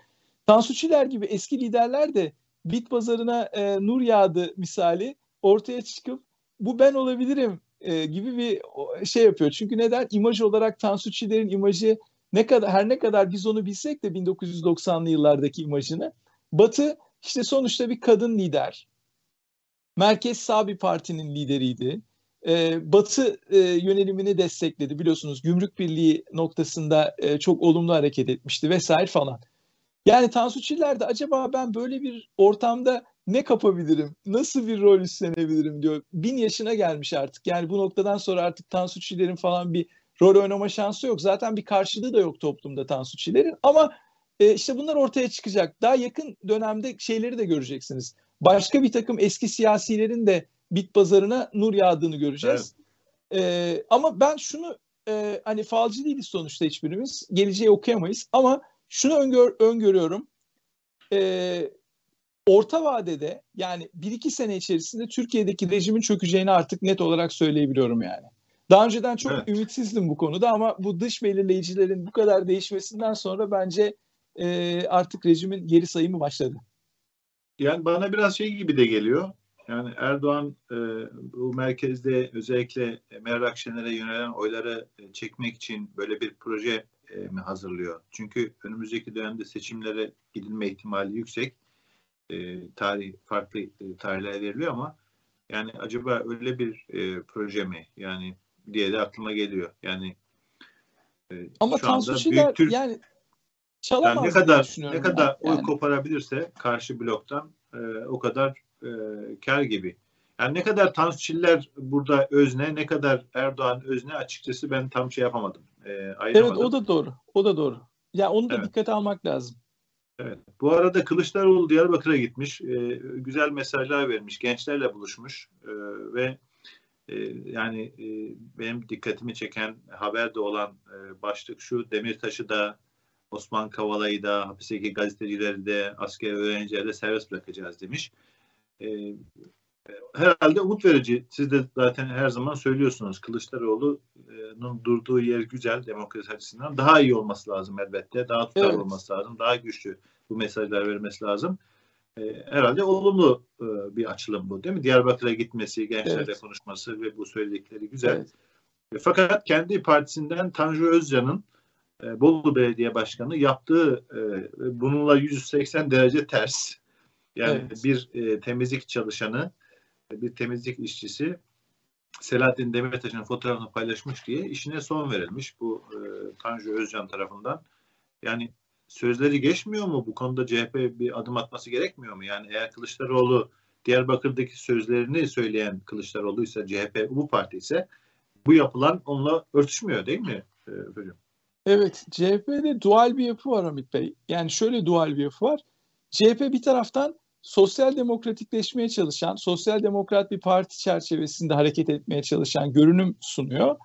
Tansu Çiller gibi eski liderler de bit pazarına e, nur yağdı misali ortaya çıkıp bu ben olabilirim e, gibi bir şey yapıyor. Çünkü neden? İmaj olarak Tansu Çiller'in imajı, Ne kadar, her ne kadar biz onu bilsek de bin dokuz yüz doksanlı yıllardaki imajını, Batı işte sonuçta bir kadın lider, merkez sağ bir partinin lideriydi, ee, Batı e, yönelimini destekledi, biliyorsunuz Gümrük Birliği noktasında e, çok olumlu hareket etmişti vesaire falan. Yani Tansu Çiller de acaba ben böyle bir ortamda ne kapabilirim, nasıl bir rol üstlenebilirim diyor. Bin yaşına gelmiş artık, yani bu noktadan sonra artık Tansu Çiller'in falan bir rol oynama şansı yok. Zaten bir karşılığı da yok toplumda Tansu Çiller'in. Ama e, işte bunlar ortaya çıkacak. Daha yakın dönemde şeyleri de göreceksiniz. Başka bir takım eski siyasilerin de bit pazarına nur yağdığını göreceğiz. Evet. E, ama ben şunu, e, hani falcı değiliz sonuçta hiçbirimiz. Geleceği okuyamayız. Ama şunu öngör, öngörüyorum. E, orta vadede, yani bir iki sene içerisinde Türkiye'deki rejimin çökeceğini artık net olarak söyleyebiliyorum yani. Daha önceden çok evet. ümitsizdim bu konuda ama bu dış belirleyicilerin bu kadar değişmesinden sonra bence e, artık rejimin geri sayımı başladı. Yani bana biraz şey gibi de geliyor. Yani Erdoğan e, bu merkezde özellikle Meral Akşener'e yönelen oyları çekmek için böyle bir proje mi hazırlıyor? Çünkü önümüzdeki dönemde seçimlere gidilme ihtimali yüksek. E, tarih farklı tarihler veriliyor ama yani acaba öyle bir e, proje mi? Yani diye de aklıma geliyor. Yani e, ama şu anda Büyük Türk yani, yani ne kadar ne kadar yani. oy koparabilirse karşı bloktan e, o kadar e, kar gibi. Yani ne kadar Tansu Çiller burada özne, ne kadar Erdoğan özne açıkçası ben tam şey yapamadım. E, evet o da doğru. O da doğru. Ya yani onu da evet. dikkate almak lazım. Evet. Bu arada Kılıçdaroğlu Diyarbakır'a gitmiş. E, güzel mesajlar vermiş. Gençlerle buluşmuş. E, ve e, yani e, benim dikkatimi çeken haberde olan e, başlık şu: Demirtaş'ı da, Osman Kavala'yı da, hapisteki gazetecileri de, askeri öğrencileri de serbest bırakacağız demiş. E, herhalde umut verici. Siz de zaten her zaman söylüyorsunuz. Kılıçdaroğlu'nun durduğu yer güzel, demokrasi açısından. Daha iyi olması lazım elbette. Daha tutarlı evet. olması lazım. Daha güçlü bu mesajlar vermesi lazım. Herhalde olumlu bir açılım bu, değil mi? Diyarbakır'a gitmesi, gençlerle evet. konuşması ve bu söyledikleri güzel. Evet. Fakat kendi partisinden Tanju Özcan'ın Bolu Belediye Başkanı yaptığı bununla yüz seksen derece ters. Yani evet. bir temizlik çalışanı, bir temizlik işçisi Selahattin Demirtaş'ın fotoğrafını paylaşmış diye işine son verilmiş bu e, Tanju Özcan tarafından. Yani sözleri geçmiyor mu? Bu konuda C H P bir adım atması gerekmiyor mu? Yani eğer Kılıçdaroğlu Diyarbakır'daki sözlerini söyleyen Kılıçdaroğlu ise, C H P bu parti ise, bu yapılan onunla örtüşmüyor değil mi? E, evet, C H P'de dual bir yapı var Hamit Bey. Yani şöyle dual bir yapı var. C H P bir taraftan sosyal demokratikleşmeye çalışan, sosyal demokrat bir parti çerçevesinde hareket etmeye çalışan görünüm sunuyor.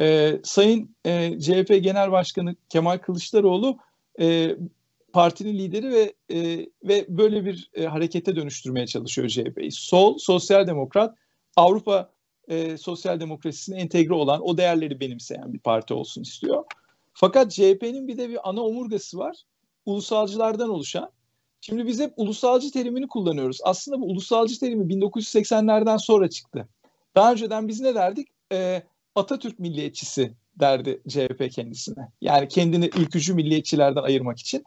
Ee, Sayın e, C H P Genel Başkanı Kemal Kılıçdaroğlu e, partinin lideri ve e, ve böyle bir e, harekete dönüştürmeye çalışıyor C H P'yi. Sol, sosyal demokrat, Avrupa e, sosyal demokrasisine entegre olan, o değerleri benimseyen bir parti olsun istiyor. Fakat C H P'nin bir de bir ana omurgası var, ulusalcılardan oluşan. Şimdi biz hep ulusalcı terimini kullanıyoruz. Aslında bu ulusalcı terimi bin dokuz yüz seksenlerden sonra çıktı. Daha önceden biz ne derdik? E, Atatürk milliyetçisi derdi C H P kendisine. Yani kendini ülkücü milliyetçilerden ayırmak için.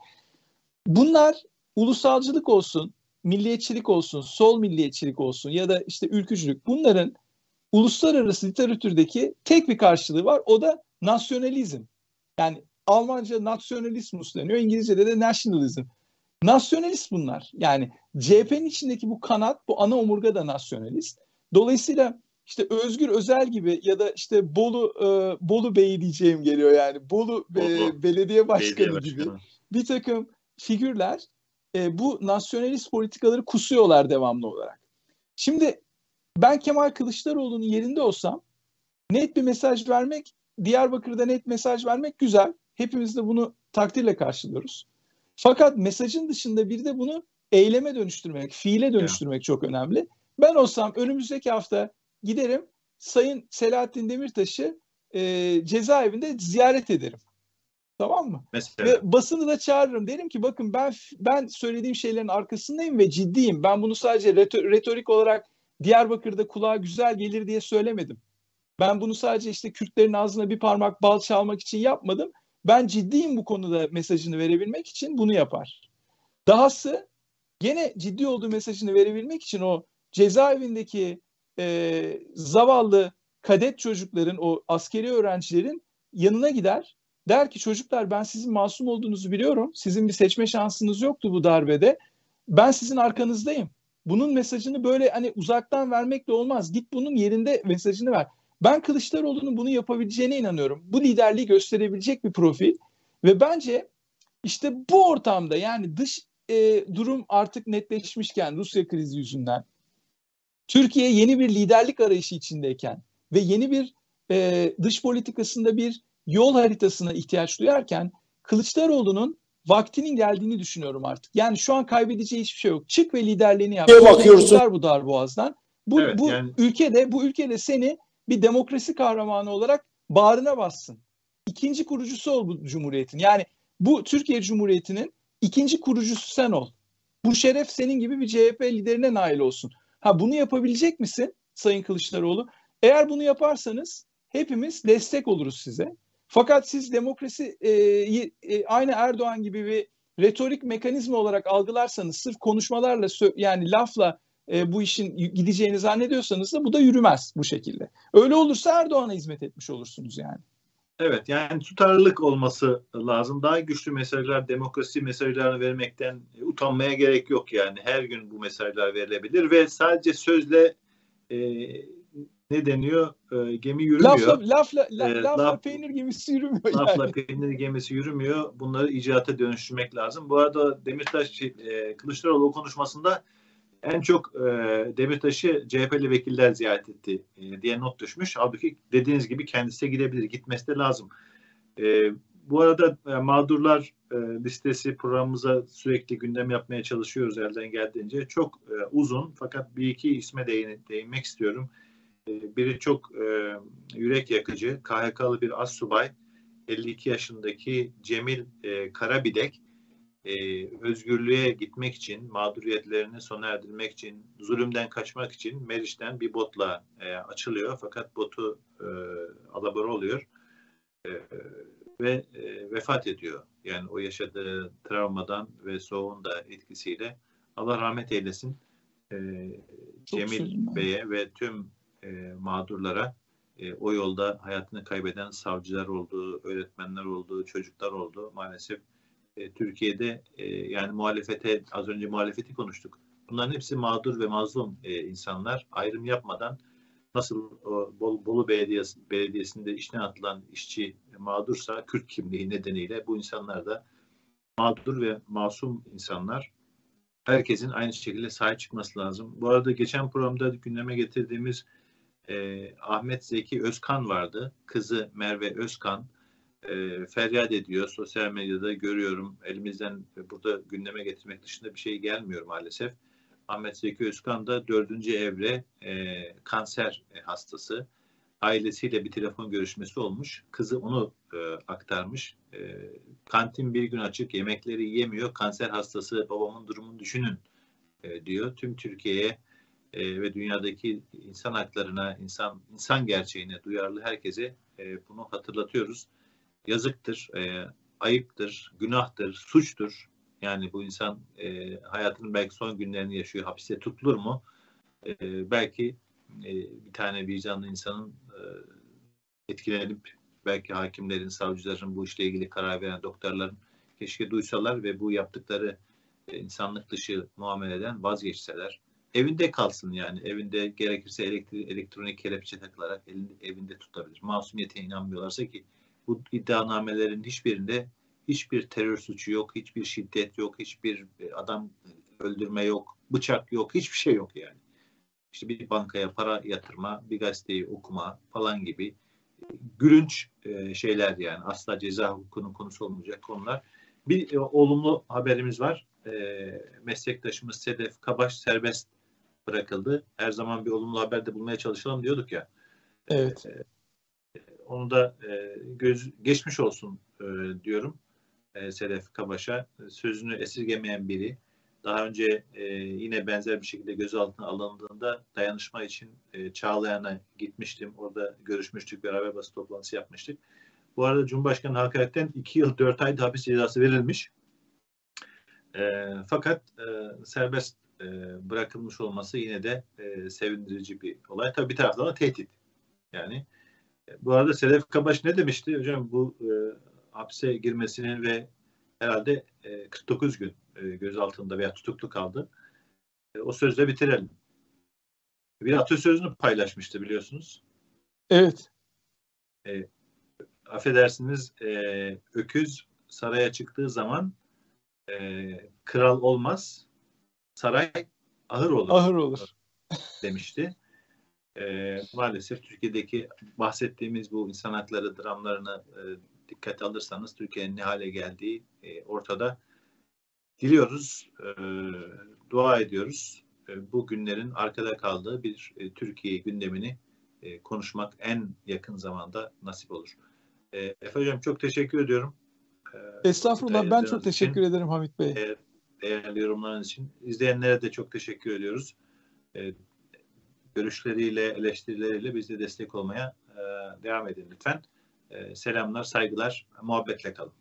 Bunlar ulusalcılık olsun, milliyetçilik olsun, sol milliyetçilik olsun ya da işte ülkücülük. Bunların uluslararası literatürdeki tek bir karşılığı var. O da nasyonalizm. Yani Almanca nasyonalismus deniyor. İngilizce'de de nationalism. Nasyonalist bunlar. Yani C H P'nin içindeki bu kanat, bu ana omurga da nasyonalist. Dolayısıyla işte Özgür Özel gibi ya da işte Bolu e, Bolu Bey diyeceğim geliyor yani. Bolu e, Belediye Başkanı Belediye gibi başkanı. bir takım figürler e, bu nasyonalist politikaları kusuyorlar devamlı olarak. Şimdi ben Kemal Kılıçdaroğlu'nun yerinde olsam net bir mesaj vermek, Diyarbakır'da net mesaj vermek güzel. Hepimiz de bunu takdirle karşılıyoruz. Fakat mesajın dışında bir de bunu eyleme dönüştürmek, fiile dönüştürmek evet. çok önemli. Ben olsam önümüzdeki hafta giderim, Sayın Selahattin Demirtaş'ı e, cezaevinde ziyaret ederim. Tamam mı? Mesela. Ve basını da çağırırım. Derim ki bakın ben ben söylediğim şeylerin arkasındayım ve ciddiyim. Ben bunu sadece retorik olarak Diyarbakır'da kulağa güzel gelir diye söylemedim. Ben bunu sadece işte Kürtlerin ağzına bir parmak bal çalmak için yapmadım. Ben ciddiyim bu konuda mesajını verebilmek için bunu yapar. Dahası gene ciddi olduğu mesajını verebilmek için o cezaevindeki e, zavallı kadet çocukların, o askeri öğrencilerin yanına gider. Der ki çocuklar ben sizin masum olduğunuzu biliyorum. Sizin bir seçme şansınız yoktu bu darbede. Ben sizin arkanızdayım. Bunun mesajını böyle hani uzaktan vermek de olmaz. Git bunun yerinde mesajını ver. Ben Kılıçdaroğlu'nun bunu yapabileceğine inanıyorum. Bu liderliği gösterebilecek bir profil ve bence işte bu ortamda yani dış e, durum artık netleşmişken Rusya krizi yüzünden, Türkiye yeni bir liderlik arayışı içindeyken ve yeni bir e, dış politikasında bir yol haritasına ihtiyaç duyarken Kılıçdaroğlu'nun vaktinin geldiğini düşünüyorum artık. Yani şu an kaybedeceği hiçbir şey yok. Çık ve liderliğini yap. Bakıyorsun. Bu darboğazdan. Bu, evet, bu yani. ülkede bu ülkede seni bir demokrasi kahramanı olarak bağrına bassın. İkinci kurucusu ol bu Cumhuriyet'in. Yani bu Türkiye Cumhuriyeti'nin ikinci kurucusu sen ol. Bu şeref senin gibi bir C H P liderine nail olsun. Ha bunu yapabilecek misin Sayın Kılıçdaroğlu? Eğer bunu yaparsanız hepimiz destek oluruz size. Fakat siz demokrasiyi aynı Erdoğan gibi bir retorik mekanizma olarak algılarsanız, sırf konuşmalarla, yani lafla bu işin gideceğini zannediyorsanız da bu da yürümez bu şekilde. Öyle olursa Erdoğan'a hizmet etmiş olursunuz yani. Evet, yani tutarlılık olması lazım. Daha güçlü mesajlar, demokrasi mesajlarını vermekten utanmaya gerek yok yani. Her gün bu mesajlar verilebilir ve sadece sözle e, ne deniyor? E, gemi yürümüyor. Lafla, lafla, la, e, lafla laf, peynir gemisi yürümüyor yani. Lafla peynir gemisi yürümüyor. Bunları icraata dönüştürmek lazım. Bu arada Demirtaş, e, Kılıçdaroğlu konuşmasında en çok e, Demirtaş'ı C H P'li vekiller ziyaret etti e, diye not düşmüş. Halbuki dediğiniz gibi kendisi gidebilir, gitmesi de lazım. E, bu arada e, mağdurlar e, listesi programımıza sürekli gündem yapmaya çalışıyoruz elden geldiğince. Çok e, uzun, fakat bir iki isme değin, değinmek istiyorum. E, biri çok e, yürek yakıcı, K H K'lı bir astsubay, elli iki yaşındaki Cemil e, Karabidek. Ee, özgürlüğe gitmek için, mağduriyetlerini sona erdirmek için, zulümden kaçmak için Meriç'ten bir botla e, açılıyor. Fakat botu e, alabora oluyor e, ve e, vefat ediyor. Yani o yaşadığı travmadan ve soğuğun da etkisiyle. Allah rahmet eylesin e, Cemil Bey'e ve tüm e, mağdurlara. E, o yolda hayatını kaybeden savcılar oldu, öğretmenler oldu, çocuklar oldu maalesef. Türkiye'de yani muhalefete, az önce muhalefeti konuştuk. Bunların hepsi mağdur ve mazlum insanlar. Ayrım yapmadan nasıl Bolu Belediyesi, Belediyesi'nde işten atılan işçi mağdursa, Kürt kimliği nedeniyle bu insanlar da mağdur ve masum insanlar. Herkesin aynı şekilde sahip çıkması lazım. Bu arada geçen programda gündeme getirdiğimiz eh, Ahmet Zeki Özkan vardı. Kızı Merve Özkan E, feryat ediyor. Sosyal medyada görüyorum. Elimizden burada gündeme getirmek dışında bir şey gelmiyor maalesef. Ahmet Zeki Özkan da dördüncü evre e, kanser hastası. Ailesiyle bir telefon görüşmesi olmuş. Kızı onu e, aktarmış. E, kantin bir gün açık. Yemekleri yiyemiyor. Kanser hastası babamın durumunu düşünün e, diyor. Tüm Türkiye'ye e, ve dünyadaki insan haklarına, insan insan gerçeğine duyarlı herkese e, bunu hatırlatıyoruz. Yazıktır, e, ayıptır, günahtır, suçtur. Yani bu insan e, hayatının belki son günlerini yaşıyor, hapiste tutulur mu? E, belki e, bir tane vicdanlı insanın e, etkilenip, belki hakimlerin, savcıların, bu işle ilgili karar veren doktorların keşke duysalar ve bu yaptıkları e, insanlık dışı muameleden vazgeçseler. Evinde kalsın yani, evinde gerekirse elektri- elektronik kelepçe takılarak evinde tutabilir. Masumiyete inanmıyorlarsa, ki bu iddianamelerin hiçbirinde hiçbir terör suçu yok, hiçbir şiddet yok, hiçbir adam öldürme yok, bıçak yok, hiçbir şey yok yani. İşte bir bankaya para yatırma, bir gazeteyi okuma falan gibi gülünç şeyler yani. Asla ceza hukukunun konusu olmayacak konular. Bir olumlu haberimiz var. Meslektaşımız Sedef Kabaş serbest bırakıldı. Her zaman bir olumlu haber de bulmaya çalışalım diyorduk ya. Evet. Onu da e, göz, geçmiş olsun e, diyorum e, Sedef Kabaş'a. Sözünü esirgemeyen biri. Daha önce e, yine benzer bir şekilde gözaltına alındığında dayanışma için e, Çağlayan'a gitmiştim. Orada görüşmüştük, beraber basın toplantısı yapmıştık. Bu arada Cumhurbaşkanı hakaretten iki yıl dört ay hapis cezası verilmiş. E, fakat e, serbest e, bırakılmış olması yine de e, sevindirici bir olay. Tabii bir taraftan da tehdit. Yani bu arada Sedef Kabaş ne demişti hocam, bu e, hapse girmesinin ve herhalde e, kırk dokuz gün e, gözaltında veya tutuklu kaldı. E, o sözle bitirelim. Bir atasözünü paylaşmıştı biliyorsunuz. Evet. E, affedersiniz e, öküz saraya çıktığı zaman e, kral olmaz, saray ahır olur. Ahır olur. Demişti. E, maalesef Türkiye'deki bahsettiğimiz bu insan hakları dramlarını e, dikkate alırsanız Türkiye'nin ne hale geldiği e, ortada. Diliyoruz, e, dua ediyoruz. E, bu günlerin arkada kaldığı bir e, Türkiye gündemini e, konuşmak en yakın zamanda nasip olur. E, Efe Hocam çok teşekkür ediyorum. E, Estağfurullah, ben çok teşekkür için, ederim Hamit Bey. E, değerli yorumlarınız için. İzleyenlere de çok teşekkür ediyoruz. E, Görüşleriyle, eleştirileriyle bize destek olmaya e, devam edin lütfen. Selamlar, saygılar, muhabbetle kalın.